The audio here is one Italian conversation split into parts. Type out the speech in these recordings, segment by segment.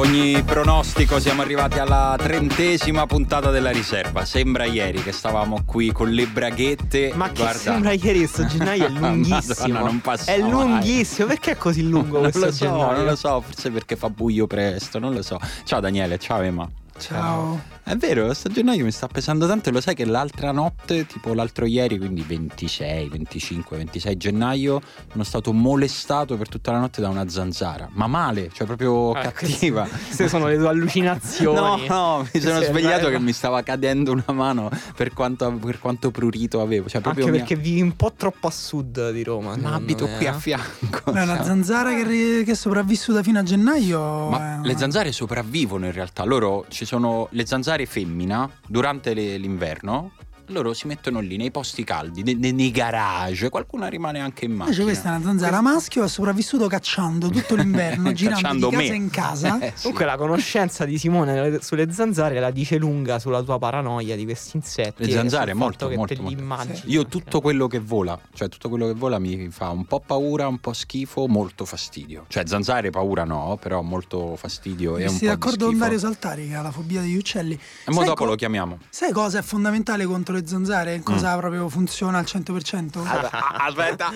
ogni pronostico siamo arrivati alla 30ª puntata della riserva. Sembra ieri che stavamo qui con le braghette. Ma guarda, che sembra ieri, questo gennaio è lunghissimo. Madonna, non passa, è lunghissimo, mai. Perché è così lungo questo gennaio? Non lo so, forse perché fa buio presto, non lo so. Ciao Daniele, ciao Emma. Ciao. È vero, questo gennaio mi sta pesando tanto. E lo sai che l'altra notte, tipo l'altro ieri, quindi 26, 25, 26 gennaio, sono stato molestato per tutta la notte da una zanzara. Ma male, cioè proprio cattiva. Queste sono le tue allucinazioni. No, mi sono svegliato che mi stava cadendo una mano per quanto prurito avevo, cioè, proprio anche perché vivi un po' troppo a sud di Roma. Ma abito qui a fianco. Beh, la zanzara che è sopravvissuta fino a gennaio. Ma le zanzare sopravvivono in realtà. Loro ci sono le zanzare femmina durante l'inverno. Loro si mettono lì nei posti caldi, nei garage. Qualcuna rimane anche in macchina. Invece questa è una zanzara maschio, ha sopravvissuto cacciando tutto l'inverno, girando di casa in casa. Sì. Comunque la conoscenza di Simone sulle zanzare la dice lunga sulla tua paranoia di questi insetti. Le zanzare molto. Sì. Io tutto quello che vola, cioè tutto quello che vola mi fa un po' paura, un po' schifo, molto fastidio. Cioè zanzare paura no, però molto fastidio e un po' di schifo. Sei d'accordo con Dario Saltari che ha la fobia degli uccelli? E mo dopo lo chiamiamo. Sai cosa è fondamentale contro zanzare? Cosa proprio funziona al 100%?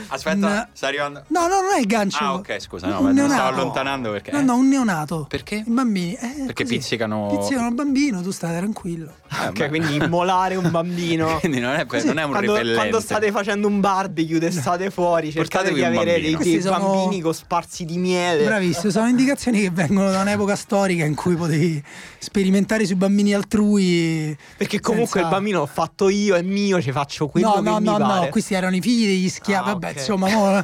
Aspetta, sta arrivando. No, non è il gancio. Ah, ok, scusa, no, mi stavo allontanando perché. No, un neonato. Perché? I bambini. Perché così. Pizzicano il bambino, tu stai tranquillo. Ok, quindi immolare un bambino. Quindi non è un repellente. Quando state facendo un barbecue d'estate fuori, cercate di avere dei bambini cosparsi di miele. Bravissimo, sono indicazioni che vengono da un'epoca storica in cui potevi sperimentare sui bambini altrui. Perché comunque il bambino ho fatto io, è mio, ci faccio quello che mi pare. No, questi erano i figli degli schiavi. Insomma,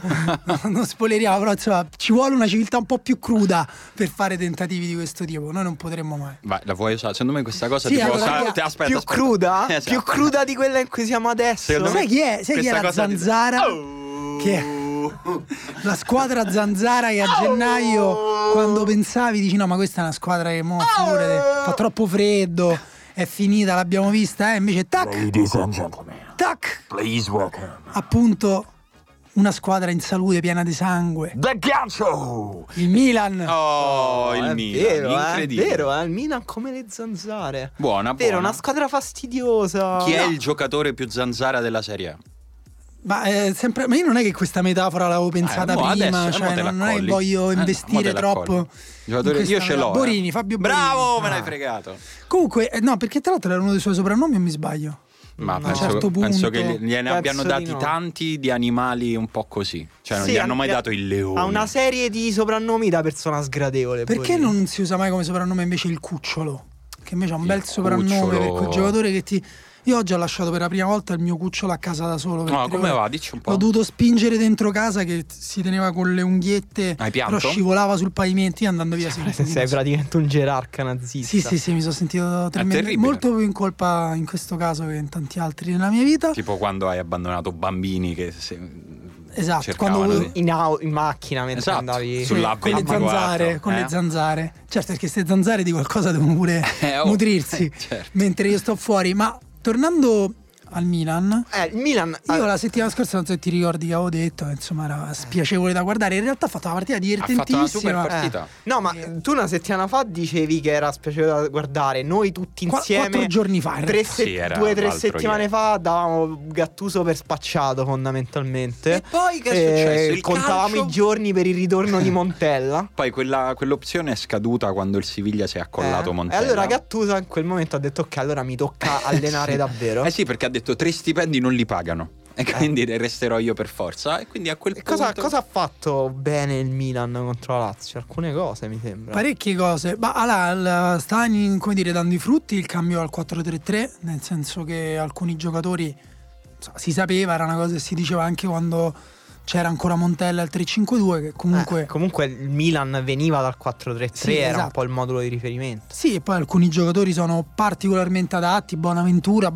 non spoileriamo, però insomma, ci vuole una civiltà un po' più cruda per fare tentativi di questo tipo. Noi non potremmo mai. Vai, la vuoi usare? Secondo me questa cosa sì, tipo, aspetta. Cruda? Più cruda di quella in cui siamo adesso. Sai chi è? Sai chi è la zanzara? Che è? La squadra zanzara che a gennaio, quando pensavi, dici no, ma questa è una squadra che fa troppo freddo, è finita, l'abbiamo vista, invece tac, please welcome. Appunto, una squadra in salute, piena di sangue. The gancio! Il Milan. Il Milan, vero, incredibile. È vero, il Milan come le zanzare. Buona. Una squadra fastidiosa. Chi è il giocatore più zanzara della Serie A? Ma io non è che questa metafora l'avevo pensata prima, adesso, cioè non è che voglio investire troppo. Io ce l'ho. Borini, Fabio Borini. Bravo, me l'hai fregato. Comunque, no, perché tra l'altro era uno dei suoi soprannomi, o mi sbaglio? Ma penso che gliene abbiano dati tanti di animali un po' così. Cioè non gli hanno mai dato il leone. Ha una serie di soprannomi da persona sgradevole. Perché Borini non si usa mai come soprannome invece il cucciolo? Che invece ha un bel soprannome per quel giocatore che ti... Io oggi ho lasciato per la prima volta il mio cucciolo a casa da solo. No, come va? Dici un po'. L'ho dovuto spingere dentro casa che si teneva con le unghiette. Hai pianto? Però scivolava sul pavimento andando via. Sei praticamente un gerarca nazista. Sì, mi sono sentito tremendo. Molto più in colpa in questo caso che in tanti altri nella mia vita. Tipo quando hai abbandonato bambini che... Esatto, quando in macchina mentre andavi con le zanzare, le zanzare. Certo, perché queste zanzare di qualcosa devono pure nutrirsi, certo. Mentre io sto fuori. Ma tornando al Milan, io la settimana scorsa, non so se ti ricordi che avevo detto, insomma era spiacevole da guardare. In realtà ha fatto una partita divertentissima. Ha fatto una super partita. No, ma tu una settimana fa dicevi che era spiacevole da guardare. Noi tutti insieme 4 giorni fa, due o tre settimane fa davamo Gattuso per spacciato fondamentalmente. E poi che è successo? Contavamo i giorni per il ritorno di Montella. Poi quell'opzione è scaduta quando il Siviglia si è accollato Montella. E allora Gattuso in quel momento ha detto ok, allora mi tocca allenare davvero. Sì, perché ha detto 3 stipendi non li pagano e quindi resterò io per forza. E quindi a quel punto cosa ha fatto bene il Milan contro la Lazio? Alcune cose, mi sembra. Parecchie cose. Ma sta dando i frutti il cambio al 4-3-3, nel senso che alcuni giocatori, si sapeva, era una cosa che si diceva anche quando c'era ancora Montella al 3-5-2, che comunque il Milan veniva dal 4-3-3, era un po' il modulo di riferimento. Sì, e poi alcuni giocatori sono particolarmente adatti. Bonaventura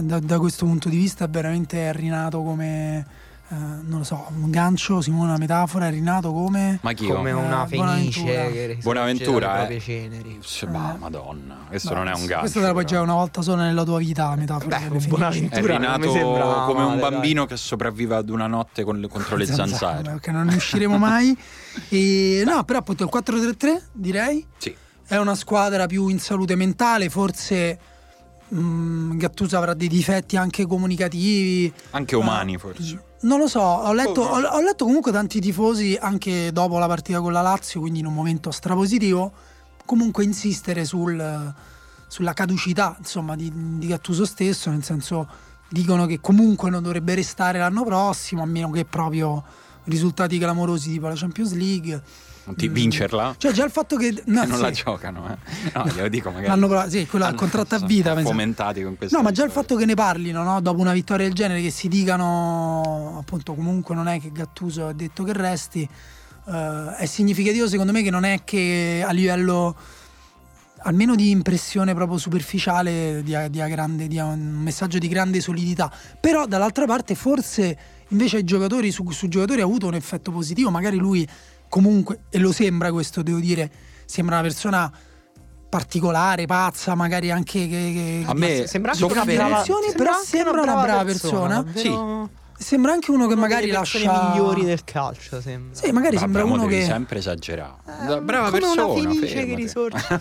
da questo punto di vista è veramente rinato come non lo so, un gancio, Simone, una metafora, è rinato come? Ma chi? Come una fenice che Bonaventura, dalle proprie ceneri. Bah, madonna, questo non è un gancio. Questa te la puoi già una volta sola nella tua vita, metafora. Beh, Bonaventura è rinato come un bambino che sopravvive ad una notte contro le zanzare. Ok, non ne usciremo mai. E no, però appunto il 4-3-3 direi. Sì. È una squadra più in salute mentale, forse Gattuso avrà dei difetti anche comunicativi, anche umani forse. Non lo so, ho letto comunque tanti tifosi anche dopo la partita con la Lazio, quindi in un momento strapositivo, comunque insistere sulla caducità, insomma, di Gattuso stesso, nel senso dicono che comunque non dovrebbe restare l'anno prossimo, a meno che proprio risultati clamorosi tipo la Champions League, non ti vincerla, cioè già il fatto che non sì, la giocano, no, glielo dico magari l'hanno, sì, quello al contratto a vita fomentati con questo, no, ma già il fatto che ne parlino, no, dopo una vittoria del genere, che si dicano appunto comunque non è che Gattuso ha detto che resti, è significativo secondo me che non è che a livello almeno di impressione proprio superficiale dia un messaggio di grande solidità, però dall'altra parte forse invece ai giocatori, sui giocatori ha avuto un effetto positivo, magari lui comunque, e lo sembra questo, devo dire, sembra una persona particolare, pazza, magari anche che a me sembra anche una brava persona, però sembra una brava persona. Sì. Sembra anche uno che magari lascia migliori del calcio, sembra. Sì, magari sembra uno che sempre esagera. Brava come persona, come una fenice che risorge.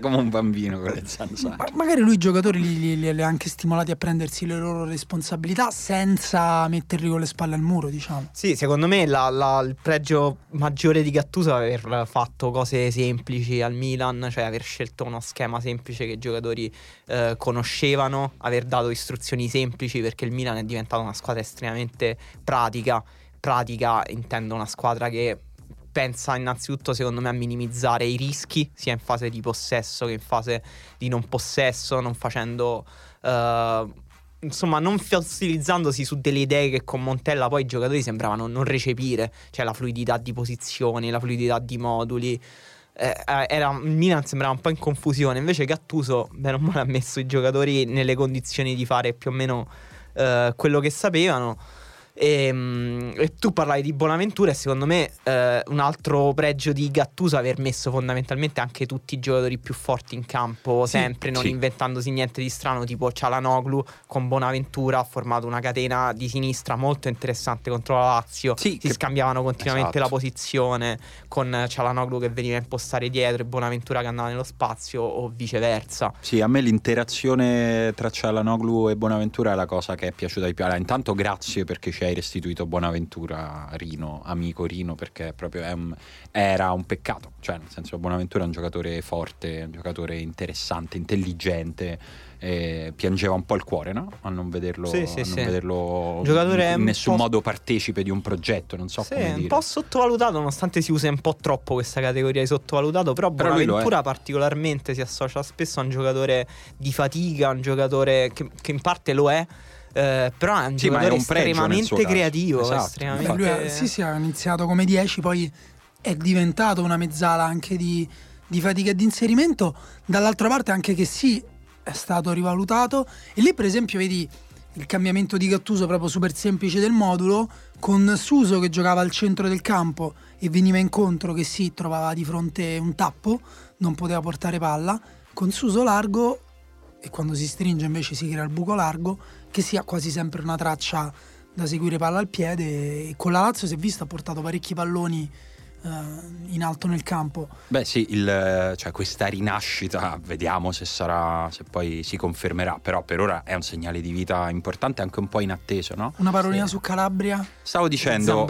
Come un bambino con le zanzare. Magari lui i giocatori li ha anche stimolati a prendersi le loro responsabilità senza metterli con le spalle al muro, diciamo. Sì, secondo me il pregio maggiore di Gattuso è aver fatto cose semplici al Milan, cioè aver scelto uno schema semplice che i giocatori conoscevano, aver dato istruzioni semplici, perché il Milan è diventata una squadra estremamente pratica, intendo una squadra che pensa innanzitutto secondo me a minimizzare i rischi sia in fase di possesso che in fase di non possesso, non facendo insomma non fossilizzandosi su delle idee che con Montella poi i giocatori sembravano non recepire, cioè la fluidità di posizioni, la fluidità di moduli. Milan sembrava un po' in confusione, invece Gattuso bene o male ha messo i giocatori nelle condizioni di fare più o meno quello che sapevano. E tu parlavi di Bonaventura, e secondo me un altro pregio di Gattuso è aver messo fondamentalmente anche tutti i giocatori più forti in campo, sempre non inventandosi niente di strano, tipo Çalhanoğlu con Bonaventura ha formato una catena di sinistra molto interessante contro la Lazio, si scambiavano continuamente la posizione, con Çalhanoğlu che veniva a impostare dietro e Bonaventura che andava nello spazio o viceversa. Sì, a me l'interazione tra Çalhanoğlu e Bonaventura è la cosa che è piaciuta di più. Allora, intanto grazie perché ci hai restituito Bonaventura, Rino, amico Rino, perché proprio era un peccato, cioè nel senso Bonaventura è un giocatore forte, un giocatore interessante, intelligente, piangeva un po' il cuore, no? A non vederlo, vederlo in nessun modo partecipe di un progetto, non so come dire. Un po' sottovalutato, nonostante si usa un po' troppo questa categoria di sottovalutato, però Bonaventura particolarmente si associa spesso a un giocatore di fatica, un giocatore che in parte lo è, però è un giocatore estremamente creativo, estremamente... Lui ha iniziato come 10, poi è diventato una mezzala anche di fatica e di inserimento. Dall'altra parte anche che è stato rivalutato, e lì per esempio vedi il cambiamento di Gattuso proprio super semplice del modulo, con Suso che giocava al centro del campo e veniva incontro che si trovava di fronte un tappo, non poteva portare palla, con Suso largo, e quando si stringe invece si crea il buco largo che sia quasi sempre una traccia da seguire palla al piede, e con la Lazio si è visto, ha portato parecchi palloni in alto nel campo. Cioè questa rinascita vediamo se poi si confermerà, però per ora è un segnale di vita importante, anche un po' inatteso, no? Una parolina su Calabria? Stavo dicendo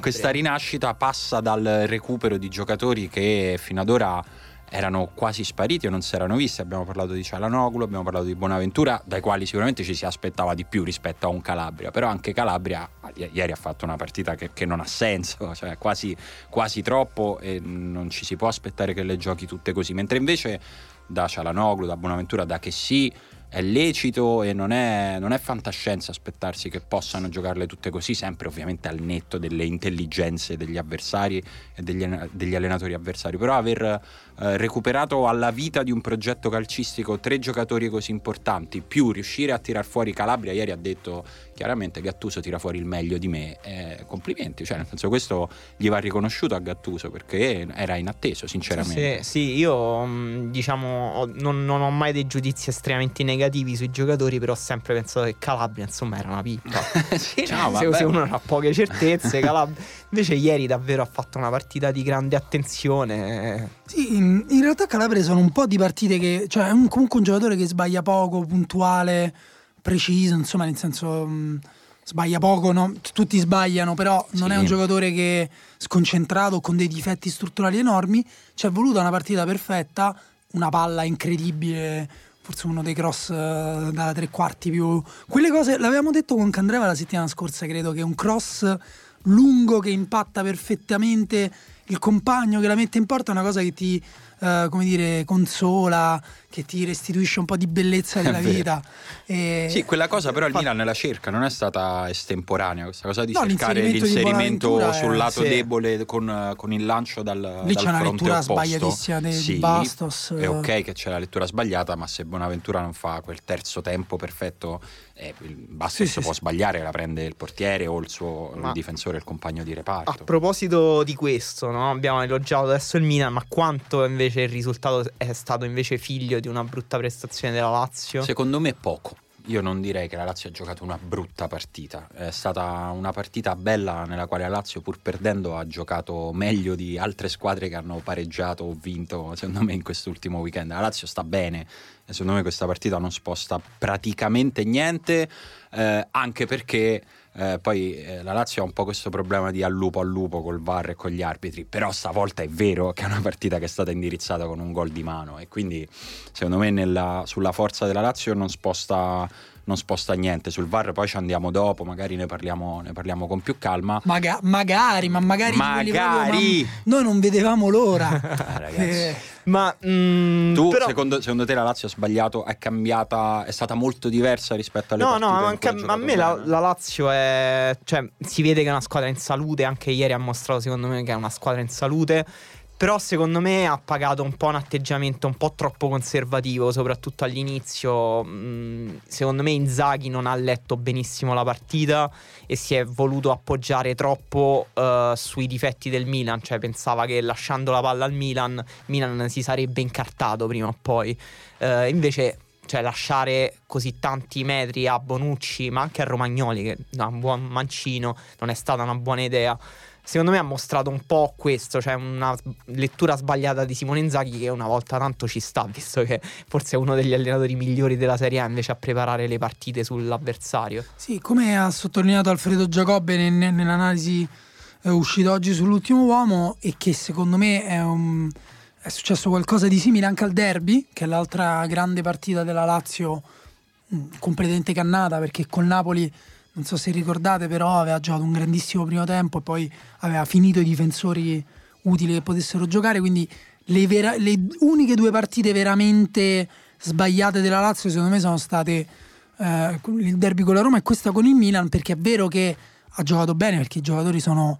questa rinascita passa dal recupero di giocatori che fino ad ora erano quasi spariti o non si erano visti. Abbiamo parlato di Çalhanoğlu, abbiamo parlato di Bonaventura, dai quali sicuramente ci si aspettava di più rispetto a un Calabria, però anche Calabria ieri ha fatto una partita che non ha senso, cioè quasi troppo, e non ci si può aspettare che le giochi tutte così, mentre invece da Çalhanoğlu, da Bonaventura, da Chessy è lecito e non è fantascienza aspettarsi che possano giocarle tutte così, sempre ovviamente al netto delle intelligenze degli avversari e degli allenatori avversari, però aver recuperato alla vita di un progetto calcistico tre giocatori così importanti, più riuscire a tirar fuori Calabria, ieri ha detto chiaramente Gattuso tira fuori il meglio di me, complimenti, cioè nel senso questo gli va riconosciuto a Gattuso perché era inatteso sinceramente. Sì, io diciamo non ho mai dei giudizi estremamente negativi sui giocatori, però ho sempre pensato che Calabria insomma era una pippa. Sì, no, se uno ha poche certezze invece ieri davvero ha fatto una partita di grande attenzione. Sì, in realtà Calabria sono un po' di partite che, cioè è comunque un giocatore che sbaglia poco, puntuale, preciso, insomma nel senso sbaglia poco, no? Tutti sbagliano, però sì, non è un giocatore che sconcentrato con dei difetti strutturali enormi. Ci è voluta una partita perfetta, una palla incredibile, forse uno dei cross da tre quarti più... Quelle cose, l'avevamo detto con Candreva la settimana scorsa, credo, che un cross lungo che impatta perfettamente il compagno che la mette in porta è una cosa che ti, come dire, consola, che ti restituisce un po' di bellezza della vita. E... Sì, quella cosa però il Milan la cerca, non è stata estemporanea questa cosa di cercare l'inserimento sul lato debole con il lancio dal lì dal c'è una lettura opposto. Sbagliatissima di Bastos. È ok che c'è la lettura sbagliata, ma se Bonaventura non fa quel terzo tempo perfetto, Bastos può sbagliare, la prende il portiere o il suo il difensore, il compagno di reparto. A proposito di questo, no? Abbiamo elogiato adesso il Milan, ma quanto invece il risultato è stato invece figlio di una brutta prestazione della Lazio? Secondo me poco. Io non direi che la Lazio ha giocato una brutta partita, è stata una partita bella nella quale la Lazio pur perdendo ha giocato meglio di altre squadre che hanno pareggiato o vinto secondo me in quest'ultimo weekend. La Lazio sta bene e secondo me questa partita non sposta praticamente niente, anche perché poi la Lazio ha un po' questo problema di al lupo col VAR e con gli arbitri, però stavolta è vero che è una partita che è stata indirizzata con un gol di mano e quindi secondo me sulla forza della Lazio non sposta niente. Sul VAR poi ci andiamo dopo, magari ne parliamo con più calma. Magari. Noi non vedevamo l'ora. Però... secondo te la Lazio ha sbagliato, è cambiata, è stata molto diversa rispetto alle partite? No, anche a me la Lazio è, cioè, si vede che è una squadra in salute, anche ieri ha mostrato secondo me che è una squadra in salute. Però secondo me ha pagato un po' un atteggiamento un po' troppo conservativo, soprattutto all'inizio. Secondo me Inzaghi non ha letto benissimo la partita e si è voluto appoggiare troppo sui difetti del Milan, cioè pensava che lasciando la palla al Milan si sarebbe incartato prima o poi. Invece, cioè, lasciare così tanti metri a Bonucci, ma anche a Romagnoli, che è un buon mancino, non è stata una buona idea. Secondo me ha mostrato un po' questo, cioè una lettura sbagliata di Simone Inzaghi, che una volta tanto ci sta, visto che forse è uno degli allenatori migliori della Serie A invece a preparare le partite sull'avversario. Sì, come ha sottolineato Alfredo Giacobbe nell'analisi uscita oggi sull'ultimo uomo, e che secondo me è successo qualcosa di simile anche al derby, che è l'altra grande partita della Lazio, completamente cannata, perché col Napoli, non so se ricordate, però aveva giocato un grandissimo primo tempo e poi aveva finito i difensori utili che potessero giocare, quindi le uniche due partite veramente sbagliate della Lazio secondo me sono state il derby con la Roma e questa con il Milan, perché è vero che ha giocato bene, perché i giocatori sono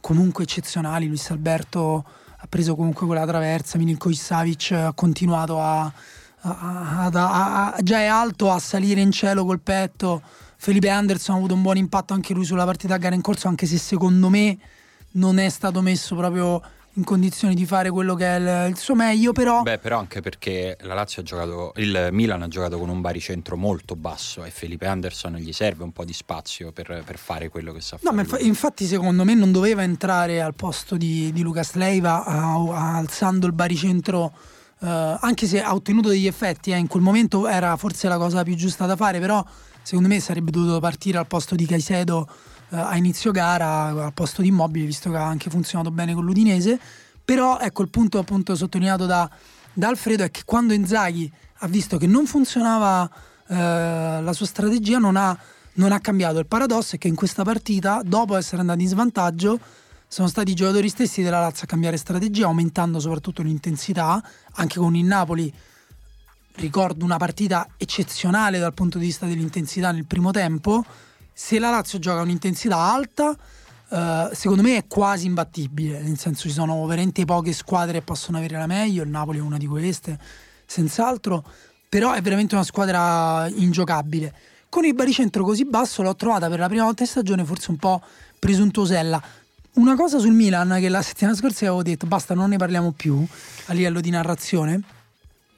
comunque eccezionali. Luis Alberto ha preso comunque quella traversa, Milinkovic Savic ha continuato già è alto, a salire in cielo col petto. Felipe Anderson ha avuto un buon impatto anche lui sulla partita a gara in corso, anche se secondo me non è stato messo proprio in condizioni di fare quello che è il suo meglio, però... Beh, però anche perché la Lazio ha giocato, il Milan ha giocato con un baricentro molto basso e Felipe Anderson gli serve un po' di spazio per fare quello che sa fare. No, ma infatti secondo me non doveva entrare al posto di Lucas Leiva alzando il baricentro, anche se ha ottenuto degli effetti, in quel momento era forse la cosa più giusta da fare, però... Secondo me sarebbe dovuto partire al posto di Caicedo a inizio gara, al posto di Immobile, visto che ha anche funzionato bene con l'Udinese. Però ecco il punto appunto sottolineato da Alfredo, è che quando Inzaghi ha visto che non funzionava la sua strategia non ha cambiato. Il paradosso è che in questa partita, dopo essere andati in svantaggio, sono stati i giocatori stessi della Lazio a cambiare strategia, aumentando soprattutto l'intensità, anche con il Napoli. ricordo una partita eccezionale dal punto di vista dell'intensità nel primo tempo. Se la Lazio gioca un'intensità alta, secondo me è quasi imbattibile, nel senso ci sono veramente poche squadre che possono avere la meglio, il Napoli è una di queste senz'altro, però è veramente una squadra ingiocabile. Con il baricentro così basso l'ho trovata per la prima volta in stagione forse un po' presuntuosella. Una cosa sul Milan che la settimana scorsa avevo detto basta, non ne parliamo più a livello di narrazione,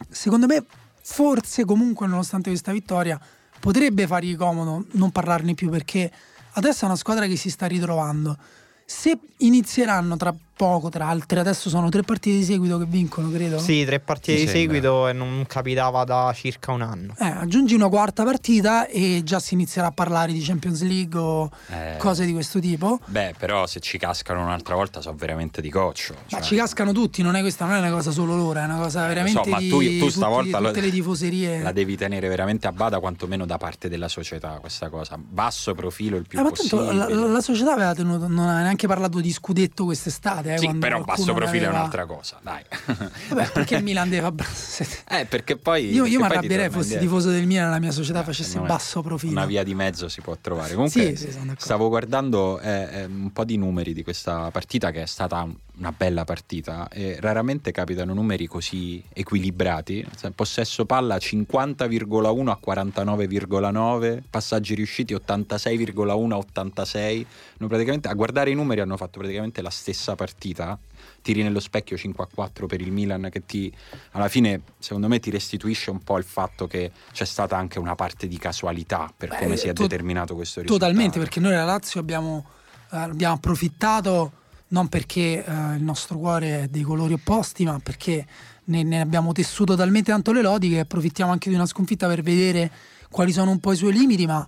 secondo me forse comunque nonostante questa vittoria potrebbe fargli comodo non parlarne più, perché adesso è una squadra che si sta ritrovando. Se inizieranno tra poco, tra altre, adesso sono 3 partite di seguito che vincono, credo. Sì, 3 partite di seguito e non capitava da circa un anno. Aggiungi una 4ª partita e già si inizierà a parlare di Champions League o cose di questo tipo. Beh, però se ci cascano un'altra volta so veramente di coccio. Cioè... Ma ci cascano tutti, non è questa, non è una cosa solo loro, è una cosa veramente so, ma tu stavolta tutte le tifoserie. La devi tenere veramente a bada, quantomeno da parte della società, questa cosa. Basso profilo il più possibile. Ma tanto la società aveva tenuto, non ha neanche parlato di scudetto quest'estate. Sì, però basso profilo è un'altra cosa, dai. Vabbè, perché il Milan deve perché poi io mi arrabbierei fossi tifoso del Milan, la mia società facesse basso profilo. Una via di mezzo si può trovare. Comunque sì, stavo guardando un po' di numeri di questa partita, che è stata una bella partita, e raramente capitano numeri così equilibrati. Possesso palla 50,1 a 49,9, passaggi riusciti 86,1 a 86. Praticamente a guardare i numeri hanno fatto praticamente la stessa partita. Tiri nello specchio 5-4 per il Milan, che alla fine secondo me ti restituisce un po' il fatto che c'è stata anche una parte di casualità per come si è determinato questo risultato. Totalmente, perché noi la Lazio abbiamo approfittato, non perché il nostro cuore è dei colori opposti, ma perché ne abbiamo tessuto talmente tanto le lodi che approfittiamo anche di una sconfitta per vedere quali sono un po' i suoi limiti, ma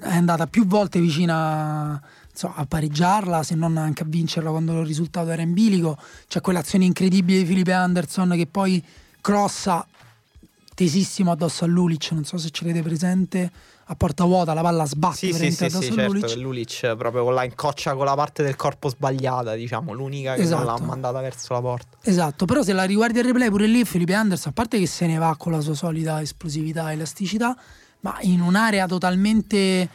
è andata più volte vicina a pareggiarla, se non anche a vincerla quando il risultato era in bilico. C'è quell'azione incredibile di Felipe Anderson che poi crossa tesissimo addosso a Lulic, non so se ce l'avete presente, a porta vuota la palla sbatte addosso a Lulic. Certo, Lulic proprio con la incoccia con la parte del corpo sbagliata, diciamo, l'unica che non l'ha mandata verso la porta. Esatto, però se la riguardi il replay pure lì Felipe Anderson, a parte che se ne va con la sua solita esplosività e elasticità, ma in un'area totalmente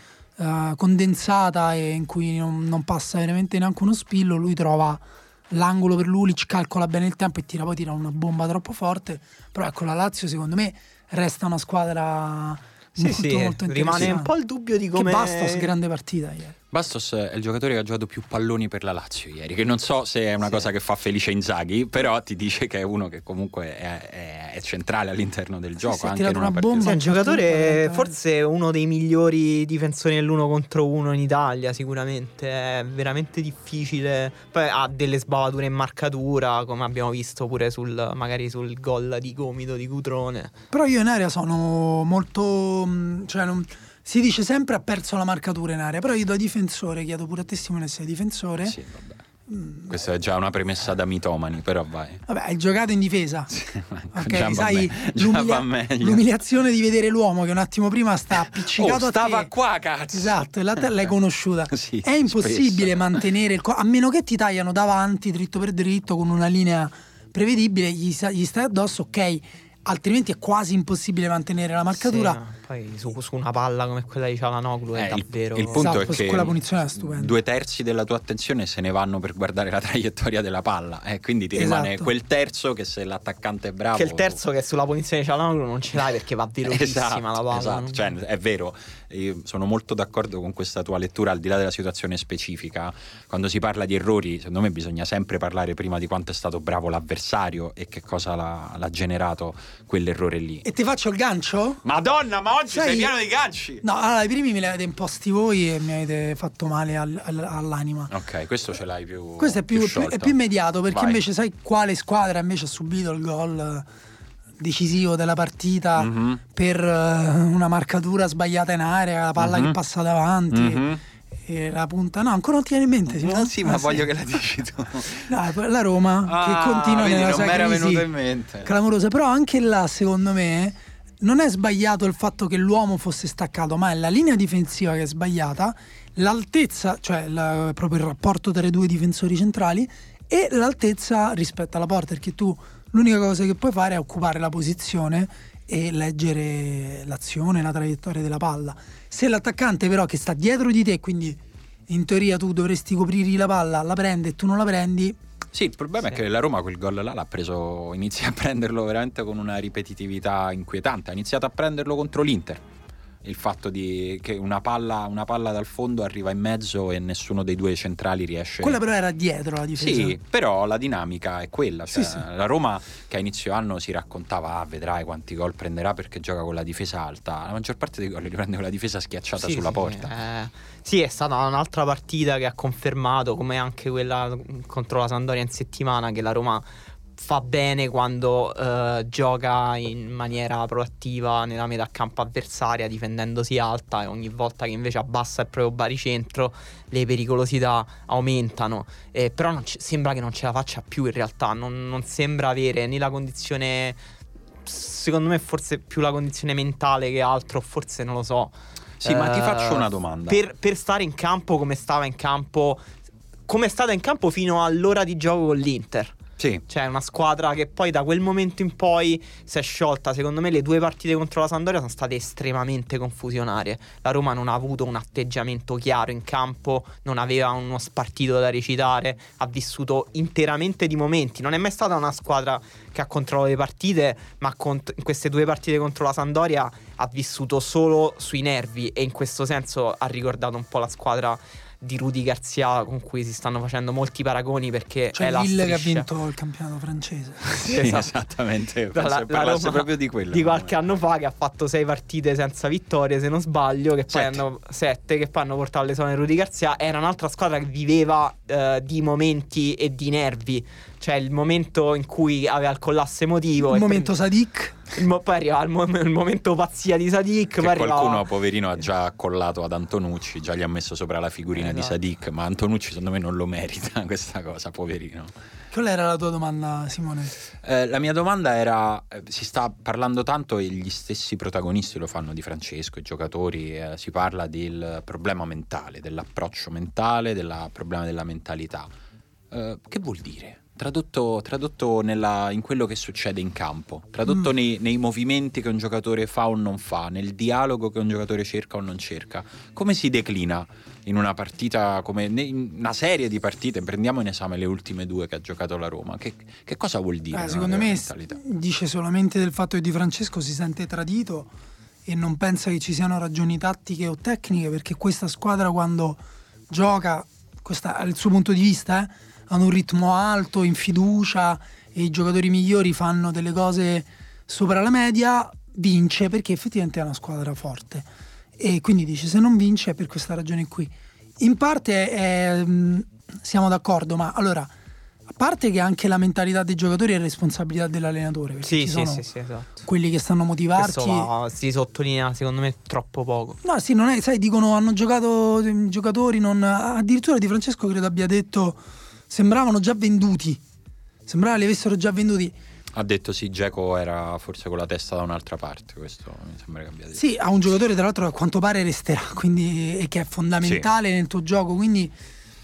condensata e in cui non passa veramente neanche uno spillo, lui trova l'angolo per Lulic, calcola bene il tempo e tira una bomba troppo forte. Però ecco, la Lazio secondo me resta una squadra molto interessante. Rimane un po' il dubbio di come... Che Bastos, grande partita ieri. Bastos è il giocatore che ha giocato più palloni per la Lazio ieri, che non so se è una cosa che fa felice Inzaghi, però ti dice che è uno che comunque è centrale all'interno del gioco. Ha tirato una bomba, è un giocatore forse uno dei migliori difensori nell'1 contro 1 in Italia, sicuramente è veramente difficile. Poi ha delle sbavature in marcatura, come abbiamo visto pure sul gol di gomito di Cutrone. Però io in area sono molto... Si dice sempre ha perso la marcatura in area, però io da difensore chiedo pure a te, Simone, se sei difensore. Sì, vabbè. Questa è già una premessa da mitomani, però vai. Vabbè, hai giocato in difesa. Sì, ok, sai l'umiliazione di vedere l'uomo che un attimo prima sta appiccicato a te. Stava qua, cazzo. Esatto, e la te l'hai conosciuta. Sì, è impossibile mantenere il a meno che ti tagliano davanti dritto per dritto con una linea prevedibile, gli stai addosso, ok. Altrimenti è quasi impossibile mantenere la marcatura. Poi su una palla come quella di Çalhanoğlu è davvero... Il punto è che quella punizione è stupenda. 2/3 della tua attenzione se ne vanno per guardare la traiettoria della palla, quindi ti rimane quel terzo che, se l'attaccante è bravo... Che il terzo che sulla punizione di Çalhanoğlu non ce l'hai, perché va velocissima la palla. Esatto, cioè, è vero. Io sono molto d'accordo con questa tua lettura, al di là della situazione specifica. Quando si parla di errori, secondo me bisogna sempre parlare prima di quanto è stato bravo l'avversario e che cosa l'ha generato quell'errore lì. E ti faccio il gancio? Madonna, ma oggi sei pieno di ganci. No, allora i primi me li avete imposti voi e mi avete fatto male all'anima. Ok, questo ce l'hai più... Questo è più immediato, perché invece sai quale squadra invece ha subito il gol decisivo della partita per una marcatura sbagliata in area, la palla che passa davanti e la punta. No, ancora non ti viene in mente. Voglio che la dici tu. No, la Roma che continua nella sua crisi in mente. Clamorosa. Però anche là secondo me non è sbagliato il fatto che l'uomo fosse staccato, ma è la linea difensiva che è sbagliata, l'altezza, cioè proprio il rapporto tra i due difensori centrali e l'altezza rispetto alla porta, perché tu l'unica cosa che puoi fare è occupare la posizione e leggere l'azione, la traiettoria della palla. Se l'attaccante però che sta dietro di te, quindi in teoria tu dovresti coprirgli la palla, la prende e tu non la prendi. Sì, il problema è che la Roma quel gol là l'ha preso, inizia a prenderlo veramente con una ripetitività inquietante. Ha iniziato a prenderlo contro l'Inter, il fatto di che una palla dal fondo arriva in mezzo e nessuno dei due centrali riesce. Quella però era dietro la difesa. Sì, però la dinamica è quella, cioè, sì. La Roma che a inizio anno si raccontava vedrai quanti gol prenderà perché gioca con la difesa alta, la maggior parte dei gol li prende con la difesa schiacciata sulla porta. Sì, è stata un'altra partita che ha confermato, come anche quella contro la Sampdoria in settimana, che la Roma fa bene quando gioca in maniera proattiva nella metà campo avversaria, difendendosi alta, e ogni volta che invece abbassa il proprio baricentro le pericolosità aumentano. Però non sembra che non ce la faccia più in realtà, non sembra avere né la condizione, secondo me forse più la condizione mentale che altro, forse non lo so. Sì, ma ti faccio una domanda. Per stare in campo come stava in campo, come è stata in campo fino all'ora di gioco con l'Inter. Sì. Cioè una squadra che poi da quel momento in poi si è sciolta. Secondo me le due partite contro la Sampdoria sono state estremamente confusionarie. La Roma non ha avuto un atteggiamento chiaro in campo, non aveva uno spartito da recitare, ha vissuto interamente di momenti. Non è mai stata una squadra che ha controllo le partite, ma in queste due partite contro la Sampdoria ha vissuto solo sui nervi, e in questo senso ha ricordato un po' la squadra di Rudi Garcia, con cui si stanno facendo molti paragoni, perché cioè è la striscia che ha vinto il campionato francese. Sì, esattamente. La Roma proprio di quello di qualche anno fa, che ha fatto 6 partite senza vittorie, se non sbaglio, che poi hanno 7, che poi hanno portato alle zone Rudi Garcia. Era un'altra squadra che viveva di momenti e di nervi, cioè il momento in cui aveva il collasso emotivo, il momento Sadik, poi arriva il momento pazzia di Sadik, che qualcuno poverino ha già collato ad Antonucci, già gli ha messo sopra la figurina di Sadik, ma Antonucci secondo me non lo merita questa cosa, poverino. Qual era la tua domanda, Simone? La mia domanda era, si sta parlando tanto, e gli stessi protagonisti lo fanno, Di Francesco, i giocatori, si parla del problema mentale, dell'approccio mentale, del problema della mentalità. Che vuol dire? Tradotto in quello che succede in campo, tradotto nei movimenti che un giocatore fa o non fa, nel dialogo che un giocatore cerca o non cerca. Come si declina in una partita, come in una serie di partite? Prendiamo in esame le ultime 2 che ha giocato la Roma. Che cosa vuol dire? Secondo me dice solamente del fatto che Di Francesco si sente tradito e non pensa che ci siano ragioni tattiche o tecniche, perché questa squadra quando gioca, il suo punto di vista hanno un ritmo alto, in fiducia, e i giocatori migliori fanno delle cose sopra la media, vince perché effettivamente è una squadra forte. E quindi dice, se non vince è per questa ragione qui. In parte siamo d'accordo, ma allora, a parte che anche la mentalità dei giocatori è responsabilità dell'allenatore, perché ci sono esatto, quelli che stanno motivarti. Si sottolinea secondo me troppo poco. No, sì, non è, sai, dicono hanno giocato giocatori non, addirittura Di Francesco credo abbia detto sembravano già venduti, sembrava li avessero già venduti. Ha detto sì, Dzeko era forse con la testa da un'altra parte, questo mi sembra che abbia detto. Sì, ha un giocatore tra l'altro a quanto pare resterà, quindi, e che è fondamentale nel tuo gioco, quindi.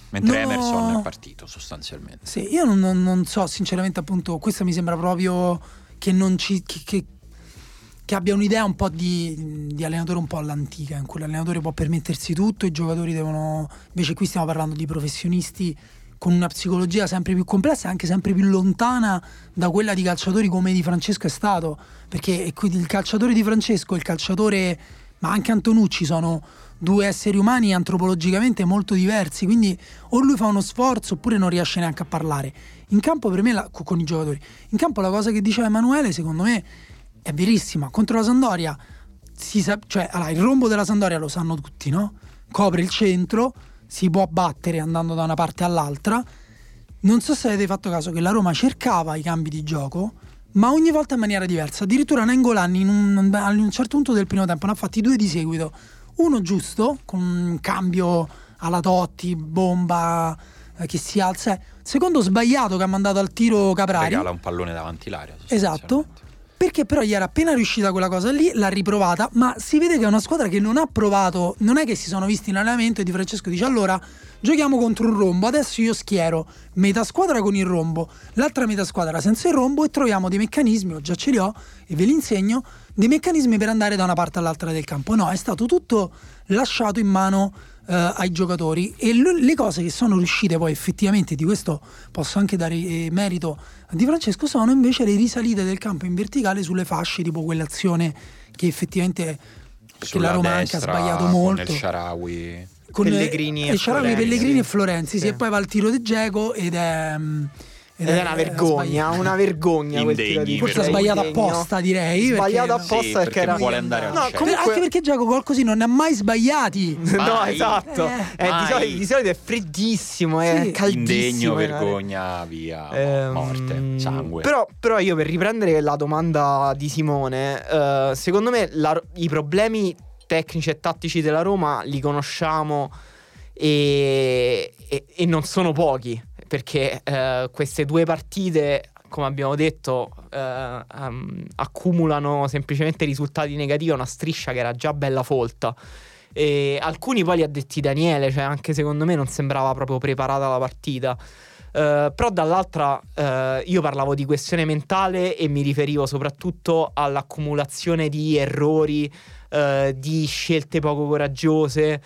Mentre Emerson è partito sostanzialmente. Sì, io non so sinceramente, appunto, questa mi sembra proprio che non ci che abbia un'idea un po' di allenatore un po' all'antica, in cui l'allenatore può permettersi tutto, i giocatori devono. Invece qui stiamo parlando di professionisti con una psicologia sempre più complessa e anche sempre più lontana da quella di calciatori come Di Francesco è stato, perché quindi il calciatore Di Francesco e il calciatore, ma anche Antonucci, sono 2 esseri umani antropologicamente molto diversi, quindi o lui fa uno sforzo oppure non riesce neanche a parlare in campo. Per me con i giocatori in campo la cosa che diceva Emanuele secondo me è verissima. Contro la Sampdoria il rombo della Sampdoria lo sanno tutti, no? Copre il centro, si può battere andando da una parte all'altra. Non so se avete fatto caso che la Roma cercava i cambi di gioco, ma ogni volta in maniera diversa. Addirittura Nainggolan a un certo punto del primo tempo ne ha fatti 2 di seguito, uno giusto con un cambio alla Totti, bomba che si alza, secondo sbagliato che ha mandato al tiro Caprari, regala un pallone davanti l'area, esatto, perché però gli era appena riuscita quella cosa lì, l'ha riprovata, ma si vede che è una squadra che non ha provato, non è che si sono visti in allenamento e Di Francesco dice allora giochiamo contro un rombo, adesso io schiero metà squadra con il rombo, l'altra metà squadra senza il rombo e troviamo dei meccanismi, o già ce li ho e ve li insegno, dei meccanismi per andare da una parte all'altra del campo. No, è stato tutto lasciato in mano ai giocatori, e le cose che sono riuscite poi effettivamente, di questo posso anche dare merito a Di Francesco, sono invece le risalite del campo in verticale sulle fasce, tipo quell'azione che effettivamente la Roma destra, anche ha sbagliato molto con il Shaarawy, con Pellegrini e Florenzi, sì. Sì, e poi va il tiro di Dzeko ed è una vergogna quel tiro di... forse sbagliato apposta, direi, sbagliato apposta perché era... vuole andare al centro. Comunque... anche perché Dzeko gol così non ne ha mai sbagliati. No, esatto, di solito è freddissimo, è sì, caldissimo, indegno, vergogna, via, morte, sangue. Però io, per riprendere la domanda di Simone, secondo me i problemi tecnici e tattici della Roma li conosciamo e non sono pochi, perché queste due partite, come abbiamo detto, accumulano semplicemente risultati negativi, una striscia che era già bella folta, e alcuni poi li ha detti Daniele, cioè anche secondo me non sembrava proprio preparata la partita, però dall'altra io parlavo di questione mentale e mi riferivo soprattutto all'accumulazione di errori, di scelte poco coraggiose,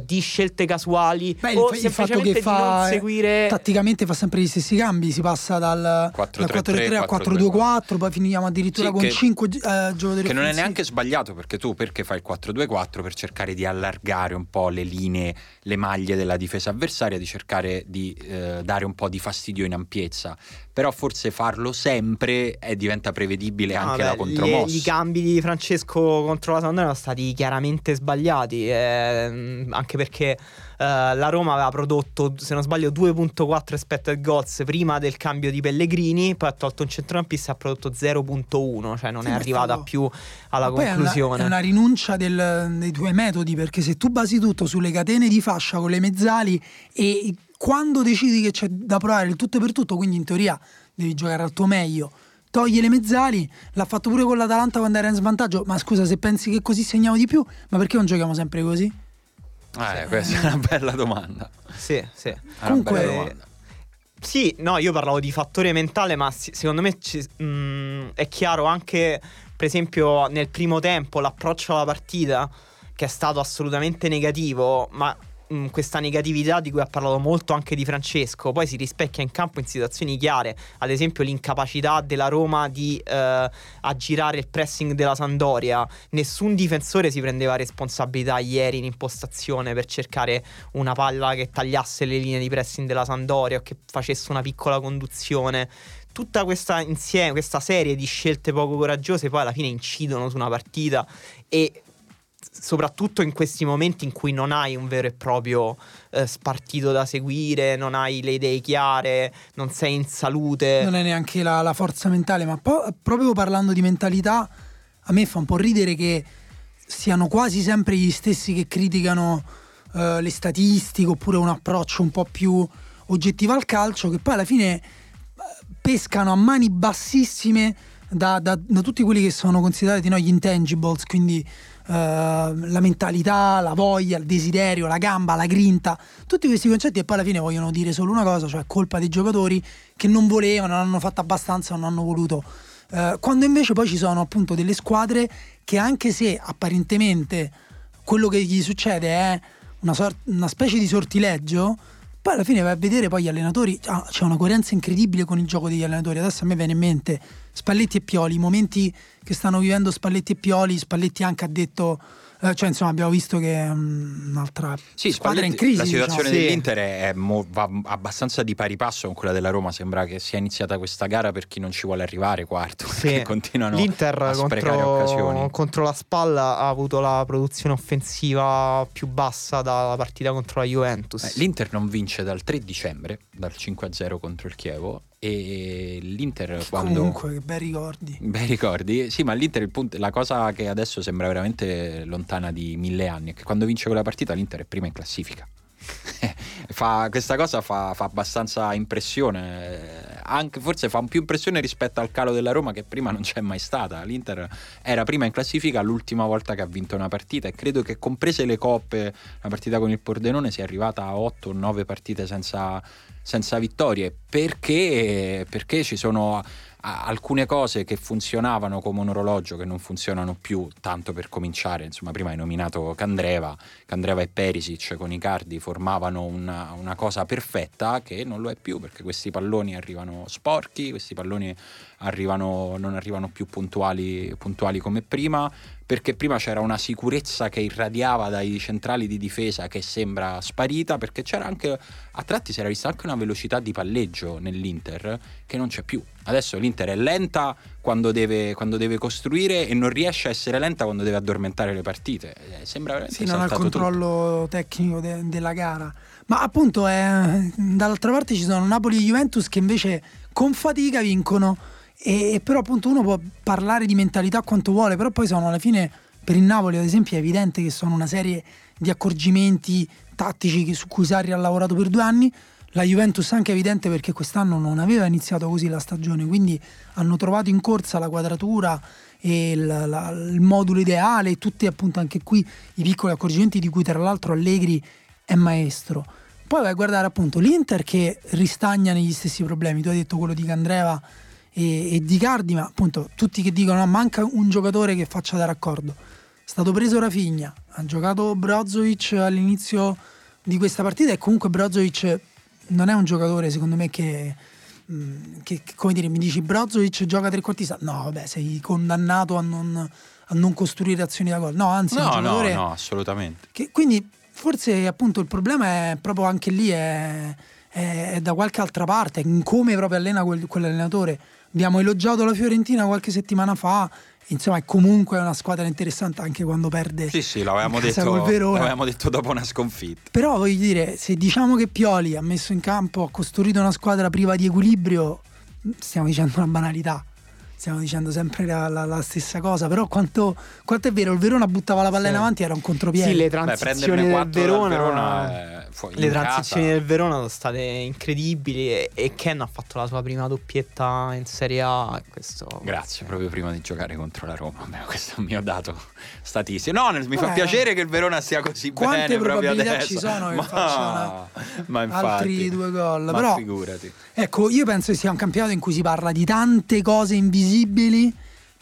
di scelte casuali. Beh, o il fatto che fa seguire... tatticamente fa sempre gli stessi cambi, si passa dal 4-3-3 al 4-2-4, poi finiamo addirittura sì, con 5 giocatori che non è neanche sbagliato, perché perché fai il 4-2-4 per cercare di allargare un po' le linee, le maglie della difesa avversaria, di cercare di dare un po' di fastidio in ampiezza. Però forse farlo sempre diventa prevedibile anche la contromossa. I cambi di Francesco contro la Sampdoria sono stati chiaramente sbagliati, anche perché la Roma aveva prodotto, se non sbaglio, 2.4 expected goals prima del cambio di Pellegrini, poi ha tolto un centrocampista e ha prodotto 0.1, cioè non è arrivata più alla conclusione. È una rinuncia dei tuoi metodi, perché se tu basi tutto sulle catene di fascia con le mezzali, e quando decidi che c'è da provare il tutto per tutto, quindi in teoria devi giocare al tuo meglio, toglie le mezzali. L'ha fatto pure con l'Atalanta quando era in svantaggio. Ma scusa, se pensi che così segniamo di più, ma perché non giochiamo sempre così? Questa è una bella domanda. Sì. Comunque, sì, no, io parlavo di fattore mentale, ma secondo me è chiaro anche, per esempio, nel primo tempo l'approccio alla partita, che è stato assolutamente negativo, ma questa negatività di cui ha parlato molto anche Di Francesco poi si rispecchia in campo in situazioni chiare, ad esempio l'incapacità della Roma di aggirare il pressing della Sampdoria. Nessun difensore si prendeva responsabilità ieri in impostazione per cercare una palla che tagliasse le linee di pressing della Sampdoria o che facesse una piccola conduzione. Tutta questa insieme, questa serie di scelte poco coraggiose poi alla fine incidono su una partita, e soprattutto in questi momenti in cui non hai un vero e proprio spartito da seguire, non hai le idee chiare, non sei in salute, non è neanche la forza mentale. Ma proprio parlando di mentalità, a me fa un po' ridere che siano quasi sempre gli stessi che criticano le statistiche oppure un approccio un po' più oggettivo al calcio, che poi alla fine pescano a mani bassissime da tutti quelli che sono considerati gli intangibles, quindi la mentalità, la voglia, il desiderio, la gamba, la grinta, tutti questi concetti, e poi alla fine vogliono dire solo una cosa, cioè colpa dei giocatori che non volevano, non hanno fatto abbastanza, non hanno voluto, quando invece poi ci sono appunto delle squadre che, anche se apparentemente quello che gli succede è una specie di sortileggio, poi alla fine vai a vedere poi gli allenatori, c'è una coerenza incredibile con il gioco degli allenatori. Adesso a me viene in mente Spalletti e Pioli, i momenti che stanno vivendo Spalletti e Pioli. Spalletti anche ha detto, abbiamo visto che un'altra squadra è in crisi. La situazione dell'Inter va abbastanza di pari passo con quella della Roma. Sembra che sia iniziata questa gara per chi non ci vuole arrivare quarto, perché continuano l'Inter a sprecare occasioni. Contro la Spalla ha avuto la produzione offensiva più bassa dalla partita contro la Juventus. L'Inter non vince dal 3 dicembre, dal 5-0 contro il Chievo. E l'Inter, quando... comunque, che bei ricordi, sì, ma l'Inter, la cosa che adesso sembra veramente lontana di 1000 anni è che quando vince quella partita l'Inter è prima in classifica. Questa cosa fa abbastanza impressione, anche forse fa più impressione rispetto al calo della Roma, che prima non c'è mai stata. L'Inter era prima in classifica l'ultima volta che ha vinto una partita, e credo che, comprese le coppe, la partita con il Pordenone, sia arrivata a 8 o 9 partite senza vittorie, perché ci sono alcune cose che funzionavano come un orologio che non funzionano più, tanto per cominciare, insomma, prima hai nominato Candreva e Perisic con Icardi formavano una cosa perfetta che non lo è più, perché questi palloni arrivano sporchi, questi palloni non arrivano più puntuali come prima, perché prima c'era una sicurezza che irradiava dai centrali di difesa che sembra sparita, perché c'era anche, a tratti si era vista anche una velocità di palleggio nell'Inter che non c'è più. Adesso l'Inter è lenta quando deve costruire e non riesce a essere lenta quando deve addormentare le partite. Sembra veramente sì, non ha il controllo tecnico della gara. Ma appunto dall'altra parte ci sono Napoli e Juventus che invece con fatica vincono, e però appunto uno può parlare di mentalità quanto vuole, però poi sono alla fine, per il Napoli ad esempio è evidente che sono una serie di accorgimenti tattici su cui Sarri ha lavorato per 2 anni. La Juventus anche è evidente perché quest'anno non aveva iniziato così la stagione, quindi hanno trovato in corsa la quadratura e il modulo ideale, e tutti appunto anche qui i piccoli accorgimenti di cui tra l'altro Allegri è maestro. Poi vai a guardare appunto l'Inter che ristagna negli stessi problemi, tu hai detto quello di Candreva e di Cardi, ma appunto tutti che dicono manca un giocatore che faccia da raccordo. È stato preso Rafinha, ha giocato Brozovic all'inizio di questa partita, e comunque Brozovic non è un giocatore secondo me che come dire, mi dici Brozovic gioca trequartista, no vabbè sei condannato a non costruire azioni da gol, no anzi no, è un giocatore no assolutamente che, quindi forse appunto il problema è proprio anche lì, è da qualche altra parte, in come proprio allena quell'allenatore. Abbiamo elogiato la Fiorentina qualche settimana fa, insomma è comunque una squadra interessante anche quando perde. Sì, l'avevamo detto dopo una sconfitta. Però voglio dire, se diciamo che Pioli ha messo in campo, ha costruito una squadra priva di equilibrio, stiamo dicendo una banalità, stiamo dicendo sempre la stessa cosa, però quanto è vero, il Verona buttava la palla in avanti, era un contropiede. Sì, le transizioni del Verona sono state incredibili, e Ken ha fatto la sua prima doppietta in Serie A, questo grazie, proprio prima di giocare contro la Roma. Beh, questo è un mio dato statistico. No, mi fa piacere che il Verona sia così bene proprio adesso. Quante probabilità ci sono che facciano altri 2 gol, però figurati. Ecco, io penso che sia un campionato in cui si parla di tante cose invisibili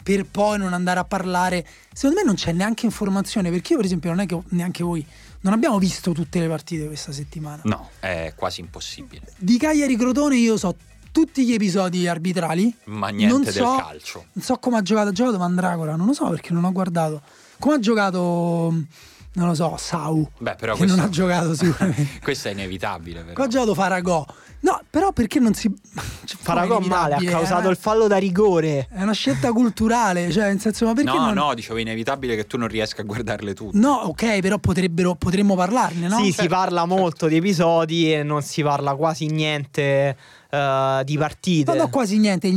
per poi non andare a parlare. Secondo me non c'è neanche informazione, perché io per esempio non è che neanche voi non abbiamo visto tutte le partite questa settimana. No, è quasi impossibile. Di Cagliari-Crotone io so tutti gli episodi arbitrali, ma niente del calcio. Non so come ha giocato Mandragola, non lo so perché non ho guardato. Come ha giocato, non lo so, Sau. Beh, però che non ha giocato sicuramente. Questo è inevitabile, però. Qua ha giocato Faragò. No, però perché non si Faragò male, ha causato il fallo da rigore. È una scelta culturale, cioè nel senso, ma perché no, dicevo inevitabile che tu non riesca a guardarle tutte. No, ok, però potremmo parlarne, no? Sì, certo. Si parla molto di episodi e non si parla quasi niente di partite. No, quasi niente.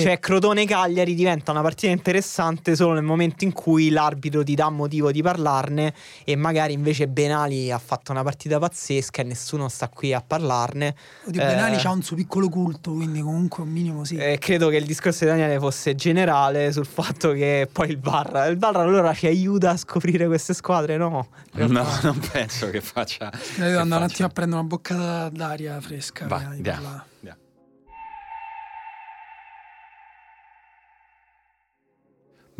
Cioè Crotone-Cagliari diventa una partita interessante solo nel momento in cui l'arbitro ti dà motivo di parlarne, e magari invece Benali ha fatto una partita pazzesca e nessuno sta qui a parlarne. Oddio, Benali c'ha un suo piccolo culto, quindi comunque un minimo sì. Credo che il discorso di Daniele fosse generale sul fatto che poi il VAR allora ci aiuta a scoprire queste squadre, no? No, non penso che faccia. Devo andare un attimo a prendere una boccata d'aria fresca. Vai,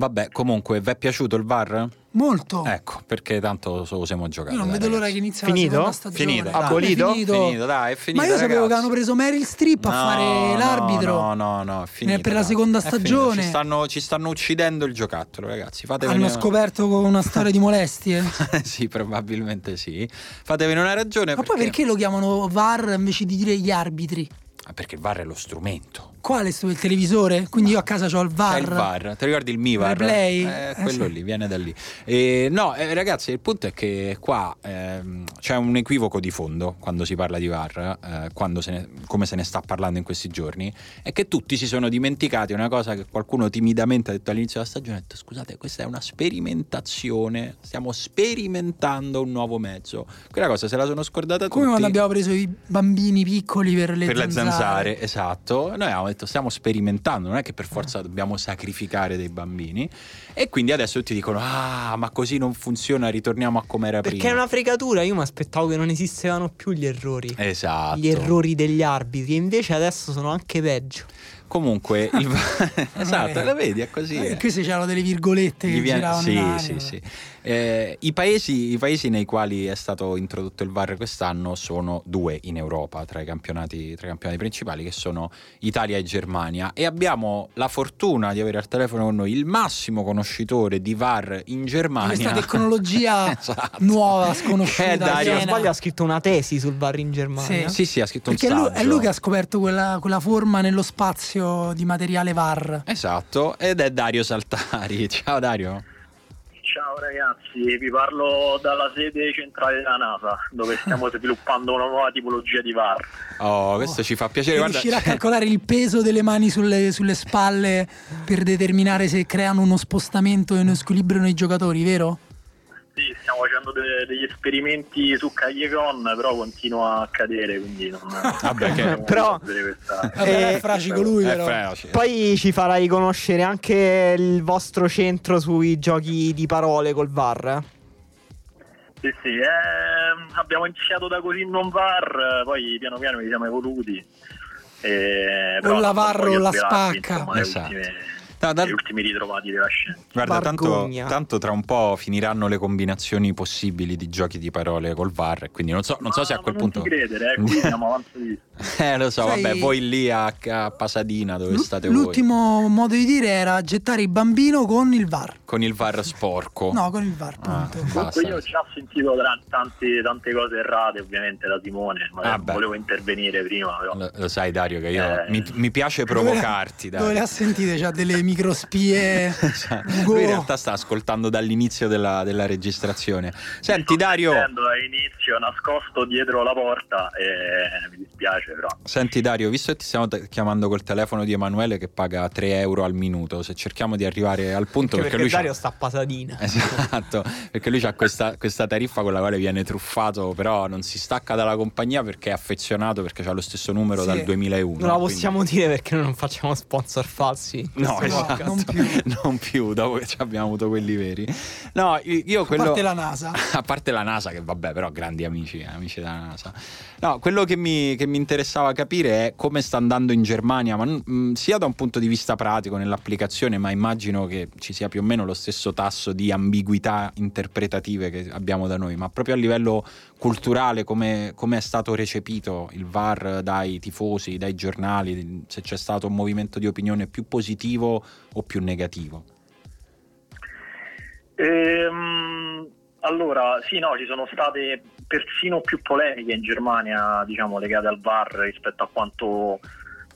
vabbè, comunque, vi è piaciuto il VAR? Molto. Ecco, perché tanto solo siamo giocati. Io non vedo l'ora che inizia la stagione. Finito? Abolito? Finito, dai, è finito. Ma io sapevo che hanno preso Meryl Streep a fare l'arbitro. No, è finito. Per la seconda stagione. Ci stanno uccidendo il giocattolo, ragazzi. Hanno scoperto una storia di molestie? Sì, probabilmente sì. Fatevene una ragione. Ma poi perché lo chiamano VAR invece di dire gli arbitri? Perché il VAR è lo strumento. Quale il televisore? Quindi io a casa c'ho il VAR. C'è il VAR, ti ricordi il MiVAR? Play. Quello sì. Lì, viene da lì. Ragazzi, il punto è che qua c'è un equivoco di fondo quando si parla di VAR, come se ne sta parlando in questi giorni, è che tutti si sono dimenticati una cosa che qualcuno timidamente ha detto all'inizio della stagione, ha detto scusate, questa è una sperimentazione, stiamo sperimentando un nuovo mezzo. Quella cosa se la sono scordata tutti. Come quando abbiamo preso i bambini piccoli per le zanzare. Esatto, noi abbiamo detto stiamo sperimentando, non è che per forza dobbiamo sacrificare dei bambini, e quindi adesso tutti dicono ma così non funziona, ritorniamo a come era prima, perché è una fregatura. Io mi aspettavo che non esistevano più gli errori, esatto, gli errori degli arbitri, invece adesso sono anche peggio. Comunque il esatto, la vedi, è così. Qui se c'erano delle virgolette che giravano. Sì. I paesi nei quali è stato introdotto il VAR quest'anno sono due in Europa tra i campionati principali, che sono Italia e Germania, e abbiamo la fortuna di avere al telefono con noi il massimo conoscitore di VAR in Germania. Questa tecnologia esatto. nuova, sconosciuta. Dario, se non sbaglio, ha scritto una tesi sul VAR in Germania. Sì, ha scritto perché un saggio. Perché è lui che ha scoperto quella forma nello spazio di materiale VAR. Esatto, ed è Dario Saltari. Ciao Dario. Ciao ragazzi, vi parlo dalla sede centrale della NASA, dove stiamo sviluppando una nuova tipologia di VAR. Oh, questo ci fa piacere. Guarda, riuscire a calcolare il peso delle mani sulle spalle per determinare se creano uno spostamento e uno squilibrio nei giocatori, vero? Sì, stiamo facendo degli esperimenti su Cagliacon, però continua a cadere, quindi non però è fragico lui, però. Poi ci farai conoscere anche il vostro centro sui giochi di parole col VAR. Sì, abbiamo iniziato da così non VAR, poi piano piano ci siamo evoluti. Con la VAR o la spacca. Esatto. Gli ultimi ritrovati della scienza. Guarda, tanto tra un po' finiranno le combinazioni possibili di giochi di parole col VAR, quindi non so se a quel punto non ti credere, quindi andiamo avanti. Lo so, sai, vabbè, voi lì a Pasadena dove state voi. L'ultimo modo di dire era gettare il bambino con il VAR. Con il VAR sporco. No, con il VAR, punto. Comunque io ho già sentito tante cose errate, ovviamente, da Simone, ma volevo intervenire prima. Però. Lo sai Dario che io mi piace provocarti. Dove le ha sentite già delle microspie? Lui in realtà sta ascoltando dall'inizio della registrazione. Senti Dario. Dall'inizio, nascosto dietro la porta, e mi dispiace. Però. Senti Dario, visto che ti stiamo chiamando col telefono di Emanuele che paga 3 euro al minuto, se cerchiamo di arrivare al punto perché lui Dario sta a Pasadena. Esatto, perché lui ha questa tariffa con la quale viene truffato, però non si stacca dalla compagnia perché è affezionato, perché ha lo stesso numero dal 2001. Non la possiamo dire perché non facciamo sponsor falsi. No, esatto, non più dopo che ci abbiamo avuto quelli veri. No, io quello... A parte la NASA che vabbè, però grandi amici della NASA. No, quello che mi interessava capire è come sta andando in Germania, ma sia da un punto di vista pratico nell'applicazione, ma immagino che ci sia più o meno lo stesso tasso di ambiguità interpretative che abbiamo da noi, ma proprio a livello culturale come è stato recepito il VAR dai tifosi, dai giornali, se c'è stato un movimento di opinione più positivo o più negativo. Allora, sì, no, ci sono state persino più polemiche in Germania, diciamo, legate al VAR rispetto a quanto